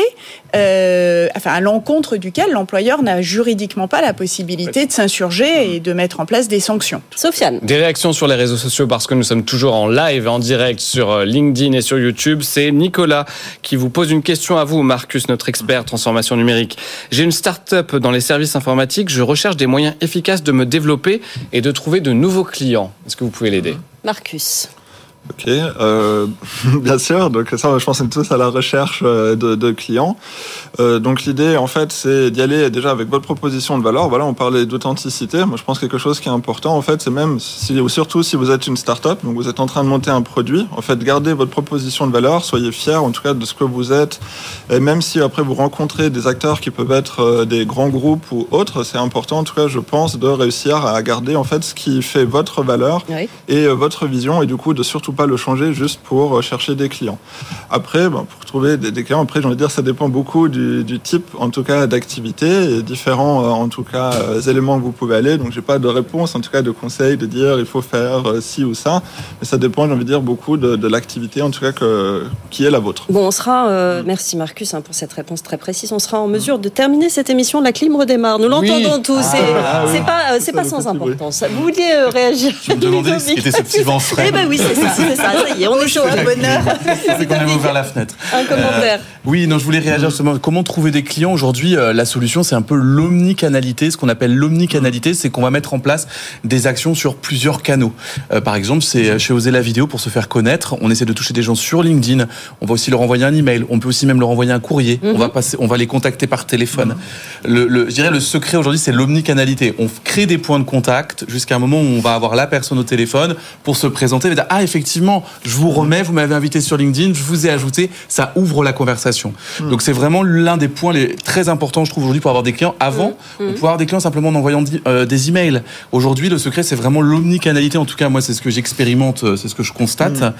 euh, enfin à l'encontre duquel l'employeur n'a juridiquement pas la possibilité de s'insurger et de mettre en place des sanctions. Sofiane. Des réactions sur les réseaux sociaux parce que nous sommes toujours en live, en direct sur LinkedIn et sur YouTube. C'est Nicolas qui vous pose une question à vous, Markus, notre expert transformation numérique. J'ai une start-up dans les services informatiques. Je recherche des moyens efficaces de me développer et de trouver de nouveaux clients. Est-ce que vous pouvez l'aider ? Markus. Ok, euh, bien sûr. Donc ça, je pense qu'on est tous à la recherche de, de clients. Euh, donc l'idée, en fait, c'est d'y aller déjà avec votre proposition de valeur. Voilà, on parlait d'authenticité. Moi, je pense que quelque chose qui est important, en fait, c'est même, si, ou surtout si vous êtes une start-up, donc vous êtes en train de monter un produit, en fait, gardez votre proposition de valeur, soyez fiers, en tout cas, de ce que vous êtes. Et même si après vous rencontrez des acteurs qui peuvent être des grands groupes ou autres, c'est important, en tout cas, je pense, de réussir à garder en fait ce qui fait votre valeur oui. et votre vision, et du coup, de surtout pas le changer juste pour chercher des clients. Après, ben, pour trouver des, des clients, après, j'ai envie de dire, ça dépend beaucoup du, du type, en tout cas, d'activité et différents, en tout cas, éléments que vous pouvez aller. Donc, j'ai pas de réponse, en tout cas, de conseil de dire il faut faire ci ou ça. Mais ça dépend, j'ai envie de dire, beaucoup de, de l'activité, en tout cas, que, qui est la vôtre. Bon, on sera, euh, merci Markus hein, pour cette réponse très précise, on sera en mesure de terminer cette émission. La clim redémarre, nous l'entendons oui. tous. Ah, c'est, ah, c'est pas, c'est pas sans importance. Vous vouliez euh, réagir ? Je me demandais si c'était ce petit vent frais. Eh ben oui, c'est ça. C'est ça, ça y est, on est chaud, un bonheur. C'est quand même ouvert la fenêtre. Un commentaire. Euh, oui, non, je voulais réagir justement. Comment trouver des clients aujourd'hui ? euh, La solution, c'est un peu l'omnicanalité. Ce qu'on appelle l'omnicanalité, c'est qu'on va mettre en place des actions sur plusieurs canaux. Euh, par exemple, c'est chez Oser la vidéo pour se faire connaître. On essaie de toucher des gens sur LinkedIn. On va aussi leur envoyer un email. On peut aussi même leur envoyer un courrier. Mm-hmm. On va passer, on va les contacter par téléphone. Mm-hmm. Le, le, je dirais le secret aujourd'hui, c'est l'omnicanalité. On crée des points de contact jusqu'à un moment où on va avoir la personne au téléphone pour se présenter. Et dire, ah, effectivement, Effectivement, je vous remets, vous m'avez invité sur LinkedIn, je vous ai ajouté, ça ouvre la conversation. Mmh. Donc c'est vraiment l'un des points les, très importants, je trouve, aujourd'hui pour avoir des clients. Avant, mmh. on pouvait avoir des clients simplement en envoyant di, euh, des emails. Aujourd'hui, le secret, c'est vraiment l'omnicanalité. En tout cas, moi, c'est ce que j'expérimente, c'est ce que je constate. Mmh.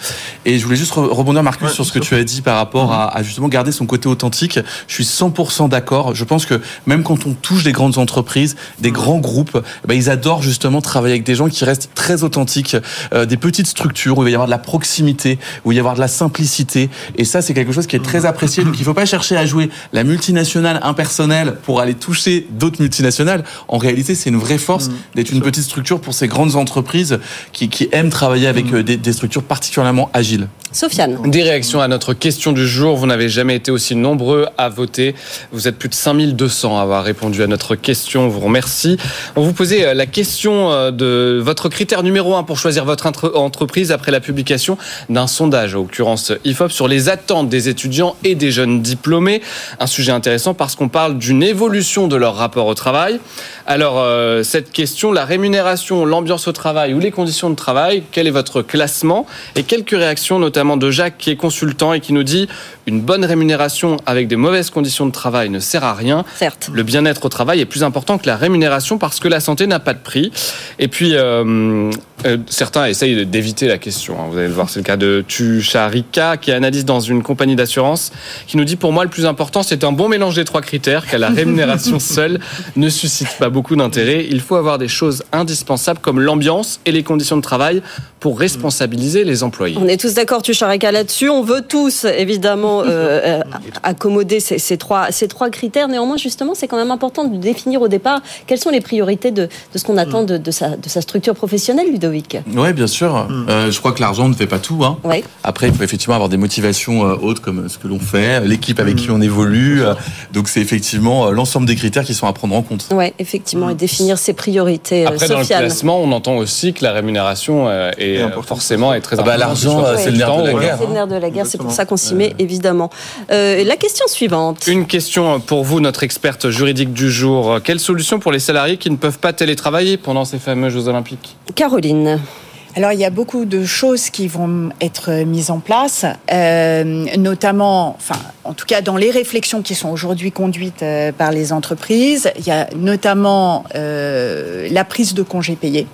Et je voulais juste rebondir, Markus, ouais, sur ce que sûr. tu as dit par rapport mmh. à, à justement garder son côté authentique. Je suis cent pour cent d'accord. Je pense que même quand on touche des grandes entreprises, des mmh. grands groupes, eh ben, ils adorent justement travailler avec des gens qui restent très authentiques, euh, des petites structures où il va y avoir de la proximité, où il va y avoir de la simplicité. Et ça, c'est quelque chose qui est très apprécié. Donc, il ne faut pas chercher à jouer la multinationale impersonnelle pour aller toucher d'autres multinationales. En réalité, c'est une vraie force d'être une petite structure pour ces grandes entreprises qui, qui aiment travailler avec des, des structures particulièrement agiles. Sofiane. Des réactions à notre question du jour. Vous n'avez jamais été aussi nombreux à voter. Vous êtes plus de cinq mille deux cents à avoir répondu à notre question. On vous remercie. On vous posait la question de votre critère numéro un pour choisir votre entre- entreprise après la publication d'un sondage, en l'occurrence I F O P, sur les attentes des étudiants et des jeunes diplômés. Un sujet intéressant parce qu'on parle d'une évolution de leur rapport au travail. Alors, euh, cette question, la rémunération, l'ambiance au travail ou les conditions de travail, quel est votre classement ? Et quelques réactions, notamment de Jacques qui est consultant et qui nous dit une bonne rémunération avec des mauvaises conditions de travail ne sert à rien. Certes. Le bien-être au travail est plus important que la rémunération parce que la santé n'a pas de prix. Et puis euh, euh, certains essayent d'éviter la question, hein. Vous allez le voir, c'est le cas de Tucharika qui analyse dans une compagnie d'assurance qui nous dit pour moi le plus important c'est un bon mélange des trois critères car la rémunération seule ne suscite pas beaucoup d'intérêt. Il faut avoir des choses indispensables comme l'ambiance et les conditions de travail pour responsabiliser les employés. On est tous d'accord Tucharika là-dessus. On veut tous évidemment effectivement euh, accommoder ces, ces, trois, ces trois critères. Néanmoins, justement, c'est quand même important de définir au départ quelles sont les priorités de, de ce qu'on attend de, de, sa, de sa structure professionnelle, Ludovic. Oui, bien sûr. Euh, je crois que l'argent ne fait pas tout. Hein. Ouais. Après, il faut effectivement avoir des motivations hautes comme ce que l'on fait, l'équipe avec qui on évolue. Donc, c'est effectivement l'ensemble des critères qui sont à prendre en compte. Oui, effectivement, et définir ses priorités. Après, Sofiane, dans le classement, on entend aussi que la rémunération est forcément est très importante. Ah bah, l'argent, c'est le nerf de la guerre. C'est le nerf de la guerre, c'est pour ça qu'on s'y met, évidemment. Euh, la question suivante. Une question pour vous, notre experte juridique du jour. Quelle solution pour les salariés qui ne peuvent pas télétravailler pendant ces fameux Jeux Olympiques ? Caroline. Alors, il y a beaucoup de choses qui vont être mises en place, euh, notamment, enfin, en tout cas, dans les réflexions qui sont aujourd'hui conduites euh, par les entreprises, il y a notamment euh, la prise de congés payés.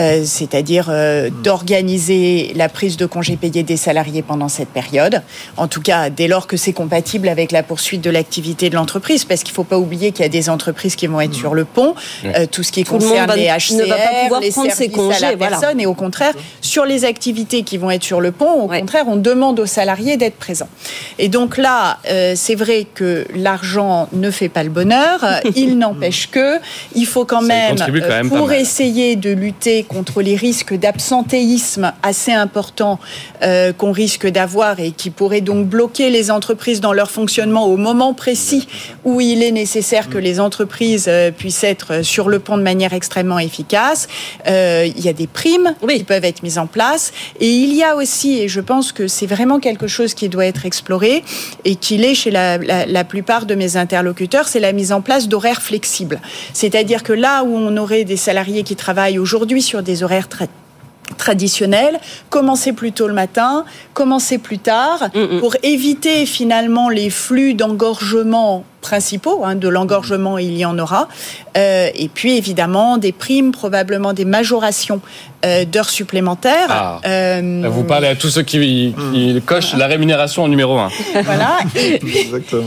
Euh, c'est-à-dire euh, d'organiser la prise de congés payés des salariés pendant cette période, en tout cas dès lors que c'est compatible avec la poursuite de l'activité de l'entreprise, parce qu'il ne faut pas oublier qu'il y a des entreprises qui vont être sur le pont, euh, tout ce qui tout concerne le les H C R, les services congés, à la personne, voilà. Et au contraire, sur les activités qui vont être sur le pont, au ouais. contraire, on demande aux salariés d'être présents. Et donc là, euh, c'est vrai que l'argent ne fait pas le bonheur, il n'empêche que il faut quand même, quand même pour essayer de lutter contre les risques d'absentéisme assez importants euh, qu'on risque d'avoir et qui pourraient donc bloquer les entreprises dans leur fonctionnement au moment précis où il est nécessaire que les entreprises euh, puissent être sur le pont de manière extrêmement efficace. Euh, il y a des primes oui. qui peuvent être mises en place, et il y a aussi, et je pense que c'est vraiment quelque chose qui doit être exploré et qui l'est chez la, la, la plupart de mes interlocuteurs, c'est la mise en place d'horaires flexibles. C'est-à-dire que là où on aurait des salariés qui travaillent aujourd'hui sur des horaires très traditionnel, commencer plus tôt le matin, commencer plus tard, Mm-mm. pour éviter finalement les flux d'engorgement principaux, hein, de l'engorgement il y en aura, euh, et puis évidemment des primes, probablement des majorations euh, d'heures supplémentaires. Ah. Euh, Vous parlez à tous ceux qui, qui cochent voilà. la rémunération en numéro un. Voilà, et puis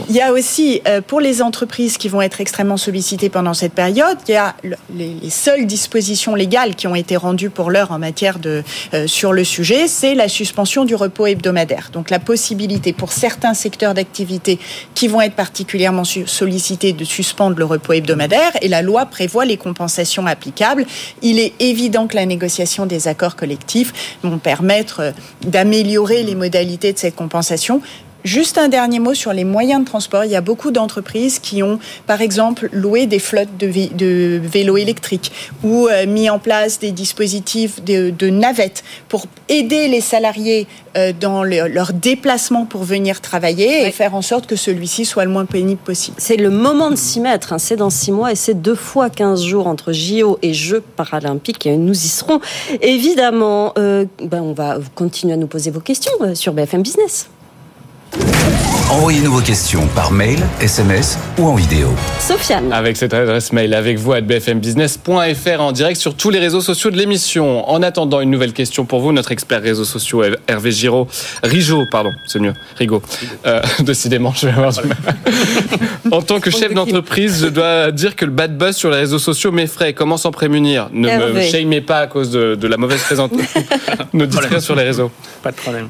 il y a aussi, euh, pour les entreprises qui vont être extrêmement sollicitées pendant cette période, il y a le, les, les seules dispositions légales qui ont été rendues pour l'heure en matière de, euh, sur le sujet, c'est la suspension du repos hebdomadaire. Donc la possibilité pour certains secteurs d'activité qui vont être particulièrement sollicité de suspendre le repos hebdomadaire, et la loi prévoit les compensations applicables. Il est évident que la négociation des accords collectifs vont permettre d'améliorer les modalités de cette compensation. Juste un dernier mot sur les moyens de transport. Il y a beaucoup d'entreprises qui ont, par exemple, loué des flottes de, vé- de vélos électriques ou euh, mis en place des dispositifs de, de navettes pour aider les salariés euh, dans le, leur déplacement pour venir travailler, ouais. et faire en sorte que celui-ci soit le moins pénible possible. C'est le moment de s'y mettre. Hein. C'est dans six mois et c'est deux fois quinze jours entre J O et Jeux paralympiques. Et nous y serons. Évidemment, euh, ben on va continuer à nous poser vos questions euh, sur B F M Business. Envoyez-nous vos questions par mail, S M S ou en vidéo. Sofiane. Avec cette adresse mail, avec vous, à b f m business point f r, en direct sur tous les réseaux sociaux de l'émission. En attendant, une nouvelle question pour vous, notre expert réseaux sociaux, Hervé Giraud, Rigaud, pardon, c'est mieux, Rigaud. Euh, décidément, je vais avoir du mal. En tant que chef d'entreprise, je dois dire que le bad buzz sur les réseaux sociaux m'effraie. Comment s'en prémunir ? Ne Hervé. me shamez pas à cause de, de la mauvaise présentation. Ne dites rien sur les réseaux. Pas de problème.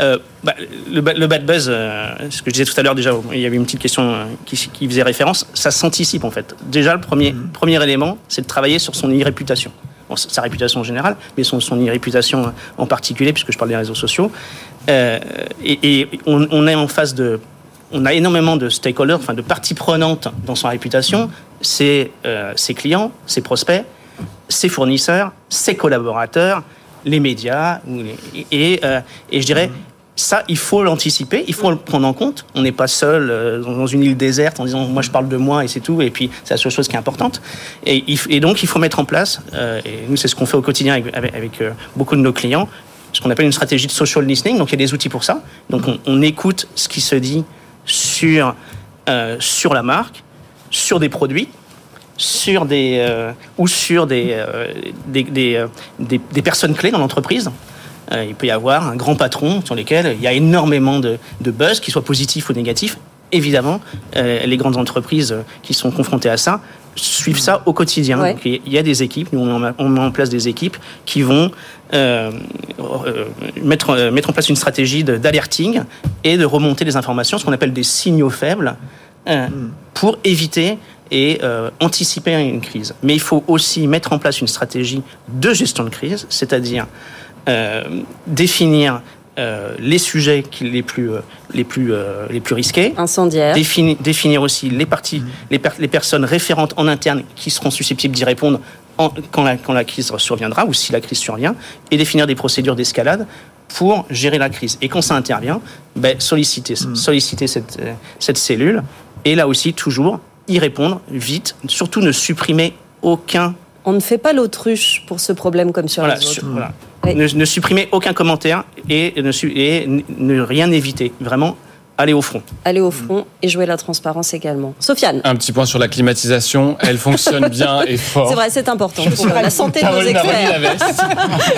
Euh, bah, le, le bad buzz, euh, ce que je disais tout à l'heure déjà, il y avait une petite question euh, qui, qui faisait référence, ça s'anticipe en fait. Déjà, le premier, mmh. premier élément, c'est de travailler sur son e-réputation. Bon, sa réputation en général, mais son, son e-réputation en particulier, puisque je parle des réseaux sociaux. Euh, et et on, on est en face de... On a énormément de stakeholders, enfin de parties prenantes dans sa réputation, ses, euh, ses clients, ses prospects, ses fournisseurs, ses collaborateurs, les médias, et, euh, et je dirais, ça, il faut l'anticiper, il faut le prendre en compte. On n'est pas seul euh, dans une île déserte en disant, moi, je parle de moi, et c'est tout, et puis c'est la seule chose qui est importante. Et, et donc, il faut mettre en place, euh, et nous, c'est ce qu'on fait au quotidien avec, avec, avec euh, beaucoup de nos clients, ce qu'on appelle une stratégie de social listening, donc il y a des outils pour ça. Donc, on, on écoute ce qui se dit sur, euh, sur la marque, sur des produits, sur des euh, ou sur des, euh, des, des, euh, des des personnes clés dans l'entreprise. Euh, il peut y avoir un grand patron sur lequel il y a énormément de, de buzz, qu'il soit positif ou négatif. Évidemment, euh, les grandes entreprises qui sont confrontées à ça suivent ça au quotidien. Ouais. Donc, il y a des équipes, nous on, a, on met en place des équipes qui vont euh, euh, mettre, euh, mettre en place une stratégie de, d'alerting et de remonter les informations, ce qu'on appelle des signaux faibles, euh, mm. pour éviter et euh, anticiper une crise. Mais il faut aussi mettre en place une stratégie de gestion de crise, c'est-à-dire euh, définir Euh, les sujets qui, les plus euh, les plus euh, les plus risqués, incendiaires, définir, définir aussi les parties mmh. les, per, les personnes référentes en interne qui seront susceptibles d'y répondre en, quand la quand la crise surviendra ou si la crise survient, et définir des procédures d'escalade pour gérer la crise. Et quand ça intervient, ben solliciter mmh. solliciter cette euh, cette cellule, et là aussi toujours y répondre vite, surtout ne supprimer aucun. On ne fait pas l'autruche pour ce problème comme sur voilà, les autres. Sur, voilà. Oui. Ne, ne supprimer aucun commentaire et ne, et ne rien éviter. Vraiment, aller au front. Aller au front et jouer la transparence également. Sofiane. Un petit point sur la climatisation. Elle fonctionne bien et fort. C'est vrai, c'est important. Pour la santé de nos experts.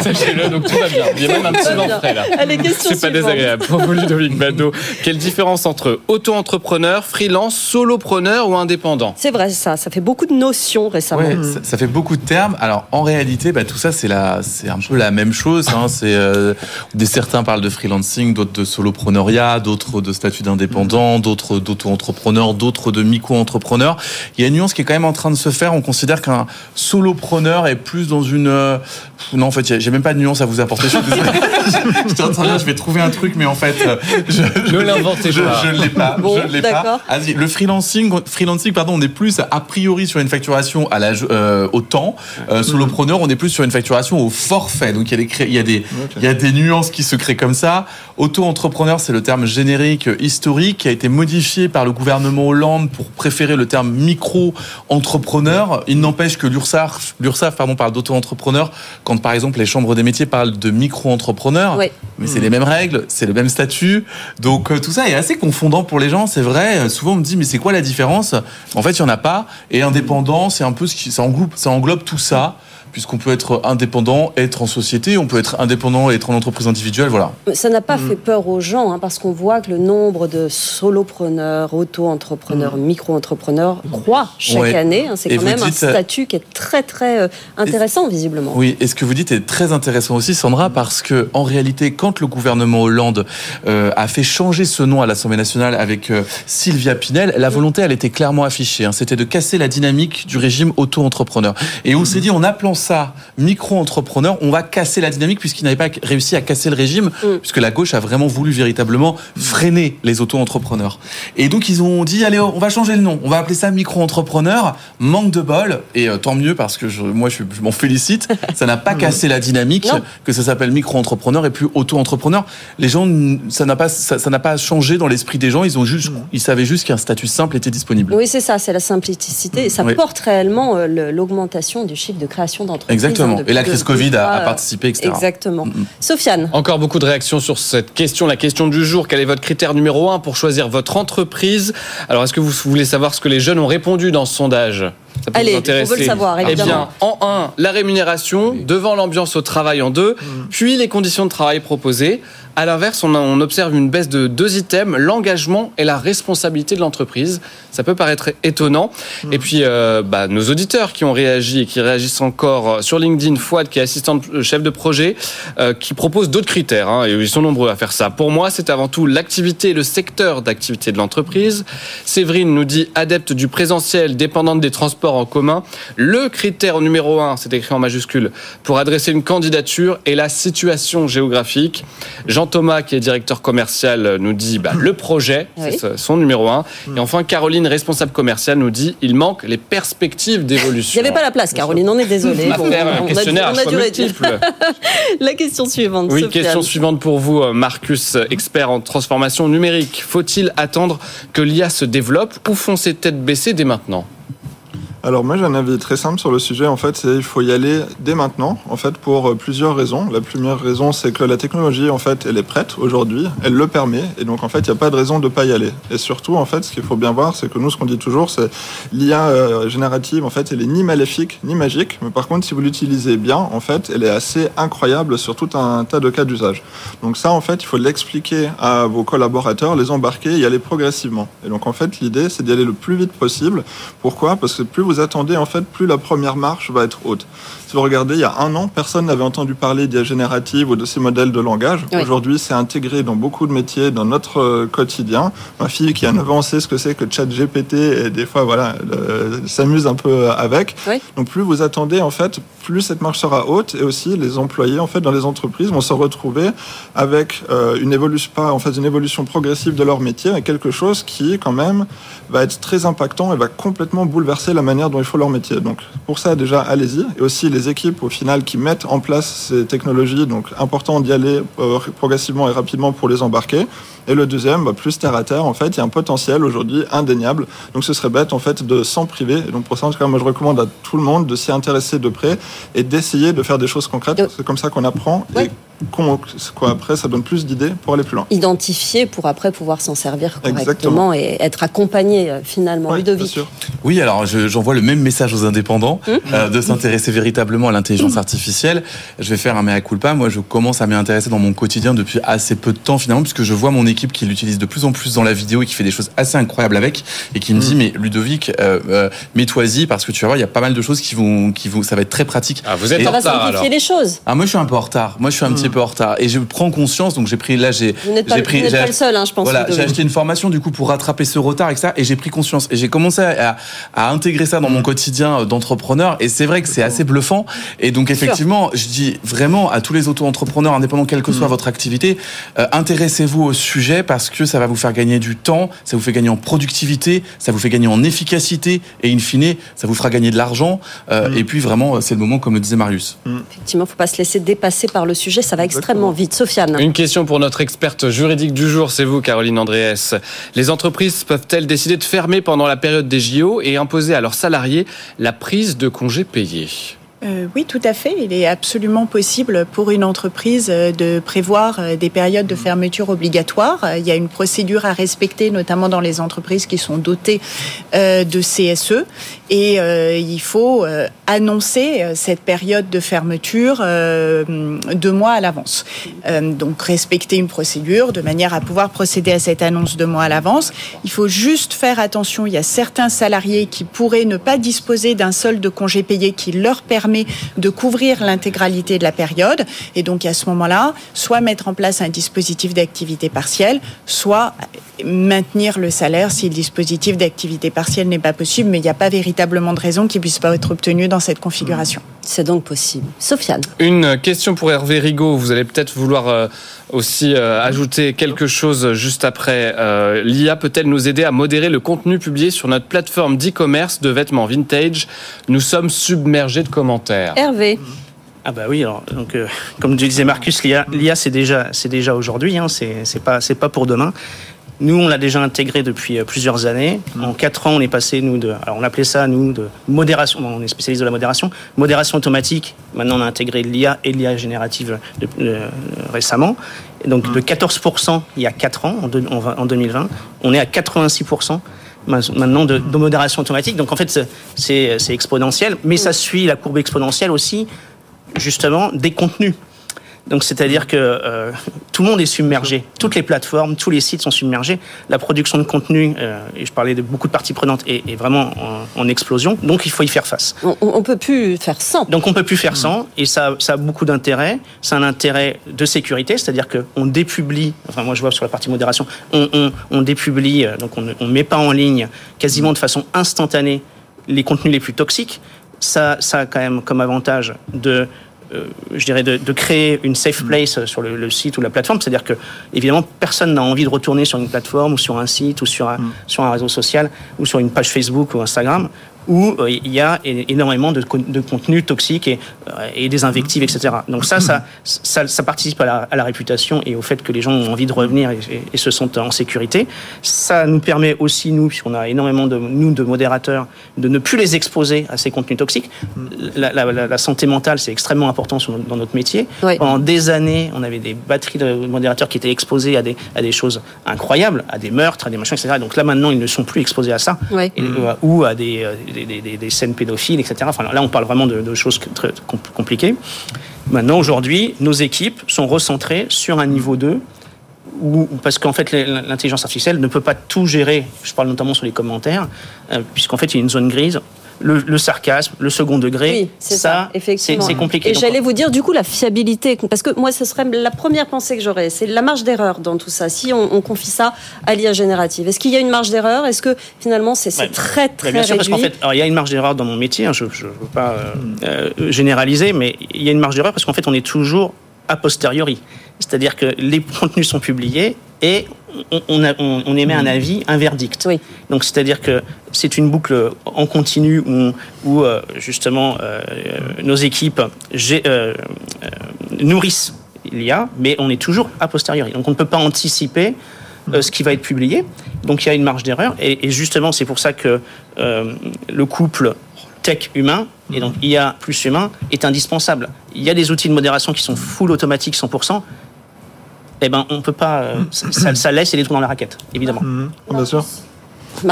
Sachez-le, donc tout va bien. Il y a même un petit vent frais là. Allez, question suivante. C'est pas désagréable. Pour vous, Ludovic Badeau, quelle différence entre auto-entrepreneur, freelance, solopreneur ou indépendant ? C'est vrai, ça. Ça fait beaucoup de notions récemment. Ouais, mmh. ça, ça fait beaucoup de termes. Alors, en réalité, bah, tout ça, c'est, la, c'est un peu la même chose. Hein. C'est, euh, des, certains parlent de freelancing, d'autres de solopreneuriat, d'autres de statut d'indépendant, d'autres d'auto-entrepreneurs, d'autres de micro-entrepreneurs. Il y a une nuance qui est quand même en train de se faire. On considère qu'un solopreneur est plus dans une... Non, en fait, j'ai même pas de nuance à vous apporter. Je suis désolé. J'étais en train de dire, je vais trouver un truc, mais en fait... Je, ne l'inventez je, pas. Je ne l'ai pas. Bon, je l'ai d'accord. Pas. Le freelancing, freelancing, pardon, on est plus, a priori, sur une facturation à la, euh, au temps. Euh, solopreneur, on est plus sur une facturation au forfait. Donc, il y a des, cré... il y a des, okay. il y a des nuances qui se créent comme ça. Auto-entrepreneur, c'est le terme générique historique qui a été modifié par le gouvernement Hollande pour préférer le terme micro-entrepreneur. Il n'empêche que l'URSSAF, l'URSSAF pardon, parle d'auto-entrepreneur quand, par exemple, les chambres des métiers parlent de micro-entrepreneur. Oui. Mais c'est les mêmes règles, c'est le même statut. Donc, tout ça est assez confondant pour les gens, c'est vrai. Souvent, on me dit, mais c'est quoi la différence ? En fait, il n'y en a pas. Et indépendant, c'est un peu ce qui... Ça englobe, ça englobe tout ça. Puisqu'on peut être indépendant, être en société, on peut être indépendant et être en entreprise individuelle, voilà. Ça n'a pas mmh. fait peur aux gens, hein, parce qu'on voit que le nombre de solopreneurs, auto-entrepreneurs, mmh. micro-entrepreneurs croît chaque ouais. année. Hein, c'est et quand même dites... un statut qui est très, très intéressant, et... visiblement. Oui, et ce que vous dites est très intéressant aussi, Sandra, parce que en réalité, quand le gouvernement Hollande euh, a fait changer ce nom à l'Assemblée nationale avec euh, Sylvia Pinel, la volonté, elle était clairement affichée. Hein, c'était de casser la dynamique du régime auto-entrepreneur. Et on mmh. s'est dit, on appelant ça, micro-entrepreneur, on va casser la dynamique puisqu'il n'avait pas réussi à casser le régime, mmh. puisque la gauche a vraiment voulu véritablement freiner les auto-entrepreneurs. Et donc, ils ont dit, allez, on va changer le nom, on va appeler ça micro-entrepreneur, manque de bol, et euh, tant mieux parce que je, moi, je, je m'en félicite, ça n'a pas cassé la dynamique, non. que ça s'appelle micro-entrepreneur et plus auto-entrepreneur. Les gens, ça n'a pas, ça, ça n'a pas changé dans l'esprit des gens, ils ont juste, ils savaient juste qu'un statut simple était disponible. Oui, c'est ça, c'est la simplicité, et ça oui. porte réellement euh, l'augmentation du chiffre de création d'entreprise. Exactement. Hein, et la crise Covid a, a participé, et cetera. Exactement. Mm-hmm. Sofiane. Encore beaucoup de réactions sur cette question. La question du jour, quel est votre critère numéro un pour choisir votre entreprise ? Alors, est-ce que vous voulez savoir ce que les jeunes ont répondu dans ce sondage ? Ça peut Allez, vous intéresser. On veut le savoir, évidemment. Eh bien, en un, la rémunération, oui. devant l'ambiance au travail en deux, mm. puis les conditions de travail proposées. À l'inverse, on, a, on observe une baisse de deux items, l'engagement et la responsabilité de l'entreprise. Ça peut paraître étonnant. Mm. Et puis, euh, bah, nos auditeurs qui ont réagi et qui réagissent encore sur LinkedIn, Fouad, qui est assistant chef de projet, euh, qui propose d'autres critères, hein, et ils sont nombreux à faire ça. Pour moi, c'est avant tout l'activité et le secteur d'activité de l'entreprise. Séverine nous dit adepte du présentiel, dépendante des transports en commun. Le critère numéro un, c'est écrit en majuscule, pour adresser une candidature est la situation géographique. Jean-Thomas, qui est directeur commercial, nous dit bah, le projet, oui. c'est son numéro un. Et enfin, Caroline, responsable commerciale, nous dit il manque les perspectives d'évolution. Il n'y avait pas la place, Caroline, on est désolé. On, on, un on, questionnaire on a duré multiple. La question suivante. Oui, Sophia. Question suivante pour vous, Markus, expert en transformation numérique. Faut-il attendre que l'I A se développe ou foncer tête baissée dès maintenant ? Alors moi j'ai un avis très simple sur le sujet, en fait, c'est il faut y aller dès maintenant, en fait, pour plusieurs raisons. La première raison, c'est que la technologie, en fait, elle est prête aujourd'hui, elle le permet, et donc en fait il n'y a pas de raison de ne pas y aller. Et surtout, en fait, ce qu'il faut bien voir, c'est que nous, ce qu'on dit toujours, c'est l'I A euh, générative, en fait, elle est ni maléfique ni magique, mais par contre si vous l'utilisez bien, en fait, elle est assez incroyable sur tout un tas de cas d'usage. Donc ça, en fait, il faut l'expliquer à vos collaborateurs, les embarquer, y aller progressivement. Et donc en fait l'idée, c'est d'y aller le plus vite possible. Pourquoi ? Parce que plus vous vous attendez, en fait, plus la première marche va être haute. Si vous regardez, il y a un an, personne n'avait entendu parler d'I A générative ou de ces modèles de langage. Oui. Aujourd'hui, c'est intégré dans beaucoup de métiers, dans notre quotidien. Ma fille, qui a neuf ans, sait ce que c'est que ChatGPT et des fois, voilà, euh, s'amuse un peu avec. Oui. Donc, plus vous attendez, en fait, plus cette marche sera haute, et aussi les employés, en fait, dans les entreprises vont se retrouver avec euh, une évolution, pas en fait, une évolution progressive de leur métier, et quelque chose qui, quand même, va être très impactant et va complètement bouleverser la manière dont ils font leur métier. Donc, pour ça, déjà, allez-y. Et aussi, les équipes, au final, qui mettent en place ces technologies, donc important d'y aller euh, progressivement et rapidement pour les embarquer. Et le deuxième, bah, plus terre à terre, en fait, il y a un potentiel aujourd'hui indéniable. Donc, ce serait bête, en fait, de s'en priver. Et donc, pour ça, en tout cas, moi, je recommande à tout le monde de s'y intéresser de près et d'essayer de faire des choses concrètes. C'est comme ça qu'on apprend. Ouais. Et qu'on, quoi, après, ça donne plus d'idées pour aller plus loin. Identifier pour après pouvoir s'en servir correctement. Exactement. Et être accompagné, finalement. Oui, Ludovic. Bien sûr. Oui, alors, je, j'envoie le même message aux indépendants, mmh. euh, de s'intéresser véritablement à l'intelligence artificielle. Je vais faire un mea culpa. Moi, je commence à m'y intéresser dans mon quotidien depuis assez peu de temps, finalement, puisque je vois mon équipe équipe qui l'utilise de plus en plus dans la vidéo et qui fait des choses assez incroyables avec, et qui me dit, mais Ludovic, euh, euh, mets-toi-y, parce que tu vas voir, il y a pas mal de choses qui vont, qui vont, ça va être très pratique. Ah, vous êtes et en retard, alors. Les choses. Ah, moi, je suis un peu en retard. Moi, je suis un mmh. petit peu en retard. Et je prends conscience, donc j'ai pris, là, j'ai... Vous n'êtes pas, j'ai pris, vous n'êtes j'ai, pas le seul, hein, je pense. Voilà, j'ai acheté une formation, du coup, pour rattraper ce retard, et cetera. Et j'ai pris conscience. Et j'ai commencé à, à, à intégrer ça dans mon quotidien d'entrepreneur. Et c'est vrai que c'est assez bluffant. Et donc, effectivement, je dis vraiment à tous les auto-entrepreneurs, indépendants, quelle que soit mmh. votre activité, euh, intéressez-vous au sujet, parce que ça va vous faire gagner du temps, ça vous fait gagner en productivité, ça vous fait gagner en efficacité, et in fine, ça vous fera gagner de l'argent. Euh, mmh. Et puis vraiment, c'est le moment, comme le disait Marius. Mmh. Effectivement, il ne faut pas se laisser dépasser par le sujet, ça va extrêmement vite. Sofiane. Une question pour notre experte juridique du jour, c'est vous, Caroline André-Hesse. Les entreprises peuvent-elles décider de fermer pendant la période des J O et imposer à leurs salariés la prise de congés payés ? Euh, oui, tout à fait. Il est absolument possible pour une entreprise de prévoir des périodes de fermeture obligatoires. Il y a une procédure à respecter, notamment dans les entreprises qui sont dotées euh, de C S E. Et euh, il faut euh, annoncer cette période de fermeture euh, deux mois à l'avance. Euh, donc, respecter une procédure de manière à pouvoir procéder à cette annonce deux mois à l'avance. Il faut juste faire attention. Il y a certains salariés qui pourraient ne pas disposer d'un solde de congé payé qui leur permet de couvrir l'intégralité de la période, et donc à ce moment-là, soit mettre en place un dispositif d'activité partielle, soit maintenir le salaire si le dispositif d'activité partielle n'est pas possible, mais il n'y a pas véritablement de raison qu'il ne puisse pas être obtenu dans cette configuration. C'est donc possible. Sofiane. Une question pour Hervé Rigault. Vous allez peut-être vouloir aussi ajouter quelque chose juste après. L'I A peut-elle nous aider à modérer le contenu publié sur notre plateforme d'e-commerce de vêtements vintage ? Nous sommes submergés de commentaires. Hervé. Ah bah oui, alors, donc euh, comme disait Markus, l'I A, l'I A c'est déjà c'est déjà aujourd'hui, hein, c'est c'est pas c'est pas pour demain. Nous, on l'a déjà intégré depuis plusieurs années. En quatre ans, on est passé, nous, de, alors on appelait ça, nous, de modération. On est spécialiste de la modération, modération automatique. Maintenant, on a intégré l'I A et l'I A générative de, de, récemment. Et donc, de quatorze pour cent il y a quatre ans, en deux mille vingt, on est à quatre-vingt-six pour cent maintenant de, de modération automatique. Donc, en fait, c'est, c'est exponentiel, mais ça suit la courbe exponentielle aussi, justement, des contenus. Donc, c'est-à-dire que euh, tout le monde est submergé. Toutes les plateformes, tous les sites sont submergés. La production de contenu, euh, et je parlais de beaucoup de parties prenantes, est, est vraiment en, en explosion. Donc, il faut y faire face. On ne peut plus faire sans. Donc, on ne peut plus faire sans. Et ça, ça a beaucoup d'intérêt. C'est un intérêt de sécurité. C'est-à-dire qu'on dépublie, enfin, moi, je vois sur la partie modération, on, on, on dépublie, donc on ne met pas en ligne quasiment de façon instantanée les contenus les plus toxiques. Ça, ça a quand même comme avantage de... Euh, je dirais de, de créer une safe place sur le, le site ou la plateforme, c'est-à-dire que évidemment personne n'a envie de retourner sur une plateforme ou sur un site ou sur un, mm. sur un réseau social ou sur une page Facebook ou Instagram où euh, il y a énormément de, de contenu toxique et, euh, et des invectives, et cetera. Donc ça, ça, ça, ça participe à la, à la réputation et au fait que les gens ont envie de revenir et, et, et se sentent en sécurité. Ça nous permet aussi, nous, puisqu'on a énormément de, nous, de modérateurs, de ne plus les exposer à ces contenus toxiques. La, la, la santé mentale, c'est extrêmement important sur, dans notre métier. Oui. Pendant des années, on avait des batteries de modérateurs qui étaient exposés à des, à des choses incroyables, à des meurtres, à des machins, et cetera. Donc là, maintenant, ils ne sont plus exposés à ça. Oui. Et, euh, ou à des... Euh, Des, des, des scènes pédophiles, et cetera. Enfin, là, on parle vraiment de, de choses très compliquées. Maintenant, aujourd'hui, nos équipes sont recentrées sur un niveau deux, où, parce qu'en fait, l'intelligence artificielle ne peut pas tout gérer. Je parle notamment sur les commentaires, euh, puisqu'en fait, il y a une zone grise. le, le sarcasme, le second degré. Oui, c'est ça, ça effectivement. C'est, c'est compliqué. Et donc, j'allais vous dire, du coup, la fiabilité, parce que moi, ce serait la première pensée que j'aurais, c'est la marge d'erreur dans tout ça. Si on, on confie ça à l'I A générative, est-ce qu'il y a une marge d'erreur ? Est-ce que finalement, c'est, c'est ouais, très, très bien réduit ? Bien sûr, parce qu'en fait, alors, il y a une marge d'erreur dans mon métier, hein, je ne veux pas euh, euh, généraliser, mais il y a une marge d'erreur parce qu'en fait, on est toujours a posteriori. C'est-à-dire que les contenus sont publiés et on, on, a, on, on émet un avis, un verdict. Oui. Donc, c'est-à-dire que c'est une boucle en continu où, où justement, euh, nos équipes gé, euh, nourrissent l'I A, mais on est toujours a posteriori. Donc, on ne peut pas anticiper euh, ce qui va être publié. Donc, il y a une marge d'erreur. Et, et justement, c'est pour ça que euh, le couple tech humain et donc I A plus humain est indispensable. Il y a des outils de modération qui sont full automatique cent pour cent. Eh ben, on peut pas. Euh, ça, ça laisse les trous dans la raquette, évidemment. Mmh, bien sûr.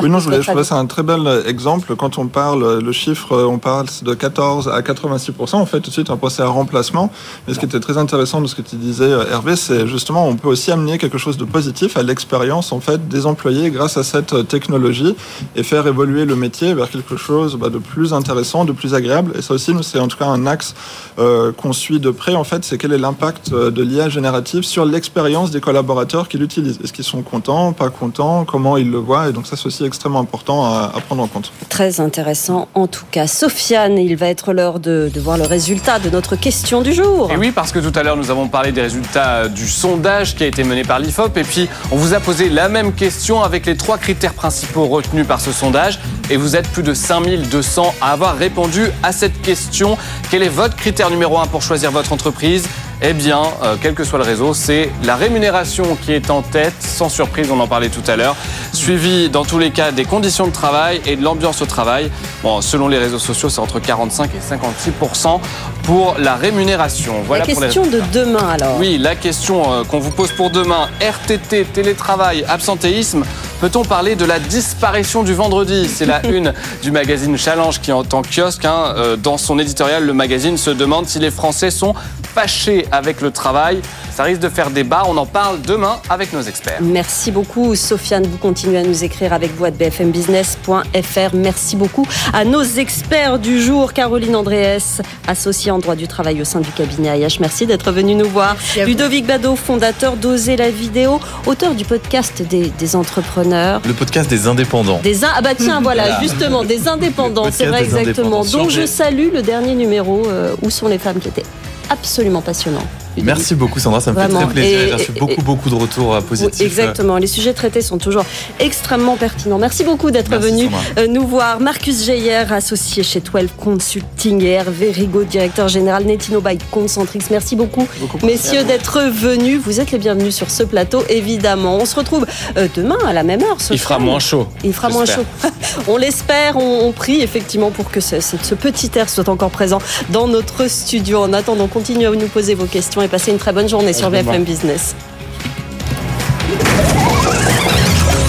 Oui, non, je voulais, je trouvais ça un très bel exemple. Quand on parle, le chiffre, on parle de quatorze à quatre-vingt-six pour cent. En fait, tout de suite, un procès à remplacement. Mais ce qui était très intéressant de ce que tu disais, Hervé, c'est justement, on peut aussi amener quelque chose de positif à l'expérience, en fait, des employés grâce à cette technologie et faire évoluer le métier vers quelque chose bah, de plus intéressant, de plus agréable. Et ça aussi, nous, c'est en tout cas un axe euh, qu'on suit de près, en fait, c'est quel est l'impact de l'I A générative sur l'expérience des collaborateurs qui l'utilisent. Est-ce qu'ils sont contents, pas contents, comment ils le voient. Et donc, ça, c'est extrêmement important à, à prendre en compte. Très intéressant en tout cas. Sofiane, il va être l'heure de, de voir le résultat de notre question du jour. Et oui, parce que tout à l'heure nous avons parlé des résultats du sondage qui a été mené par l'I F O P et puis on vous a posé la même question avec les trois critères principaux retenus par ce sondage et vous êtes plus de cinq mille deux cents à avoir répondu à cette question. Quel est votre critère numéro un pour choisir votre entreprise ? Eh bien, euh, quel que soit le réseau, c'est la rémunération qui est en tête, sans surprise, on en parlait tout à l'heure, suivi dans tous les cas des conditions de travail et de l'ambiance au travail. Bon, selon les réseaux sociaux, c'est entre quarante-cinq et cinquante-six pour cent pour la rémunération. Voilà la question pour les... de demain, alors. Oui, la question euh, qu'on vous pose pour demain, R T T, télétravail, absentéisme, peut-on parler de la disparition du vendredi ? C'est la une du magazine Challenge qui est en kiosque. Hein, euh, dans son éditorial, le magazine se demande si les Français sont fâchés avec le travail. Ça risque de faire débat. On en parle demain avec nos experts. Merci beaucoup, Sofiane. Vous continuez à nous écrire avec vous à b f m business point f r. Merci beaucoup à nos experts du jour. Caroline André-Hesse, associée en droit du travail au sein du cabinet Ayache. Merci d'être venu nous voir. Ludovic Badeau, fondateur d'Oser la vidéo, auteur du podcast des, des entrepreneurs. Le podcast des indépendants. Des in... Ah bah tiens, voilà, justement, des indépendants. C'est vrai, exactement. Donc je salue le dernier numéro, euh, Où sont les femmes, qui était absolument passionnant. Merci beaucoup Sandra, ça me Vraiment. fait très plaisir. Et, et, J'ai reçu beaucoup, et, beaucoup de retours positifs. Oui, exactement, les sujets traités sont toujours extrêmement pertinents. Merci beaucoup d'être Merci venu Sandra. nous voir. Markus Geyer, associé chez Twelve Consulting, et Hervé Rigault, directeur général Netino by Concentrix. Merci beaucoup, beaucoup messieurs d'être venus. Vous êtes les bienvenus sur ce plateau, évidemment. On se retrouve demain à la même heure. Il fera moins chaud. Il fera J'espère. moins chaud. On l'espère, on, on prie effectivement pour que ce, ce petit air soit encore présent dans notre studio. En attendant, continuez à nous poser vos questions et passez une très bonne journée sur B F M Business.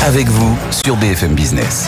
Avec vous sur B F M Business.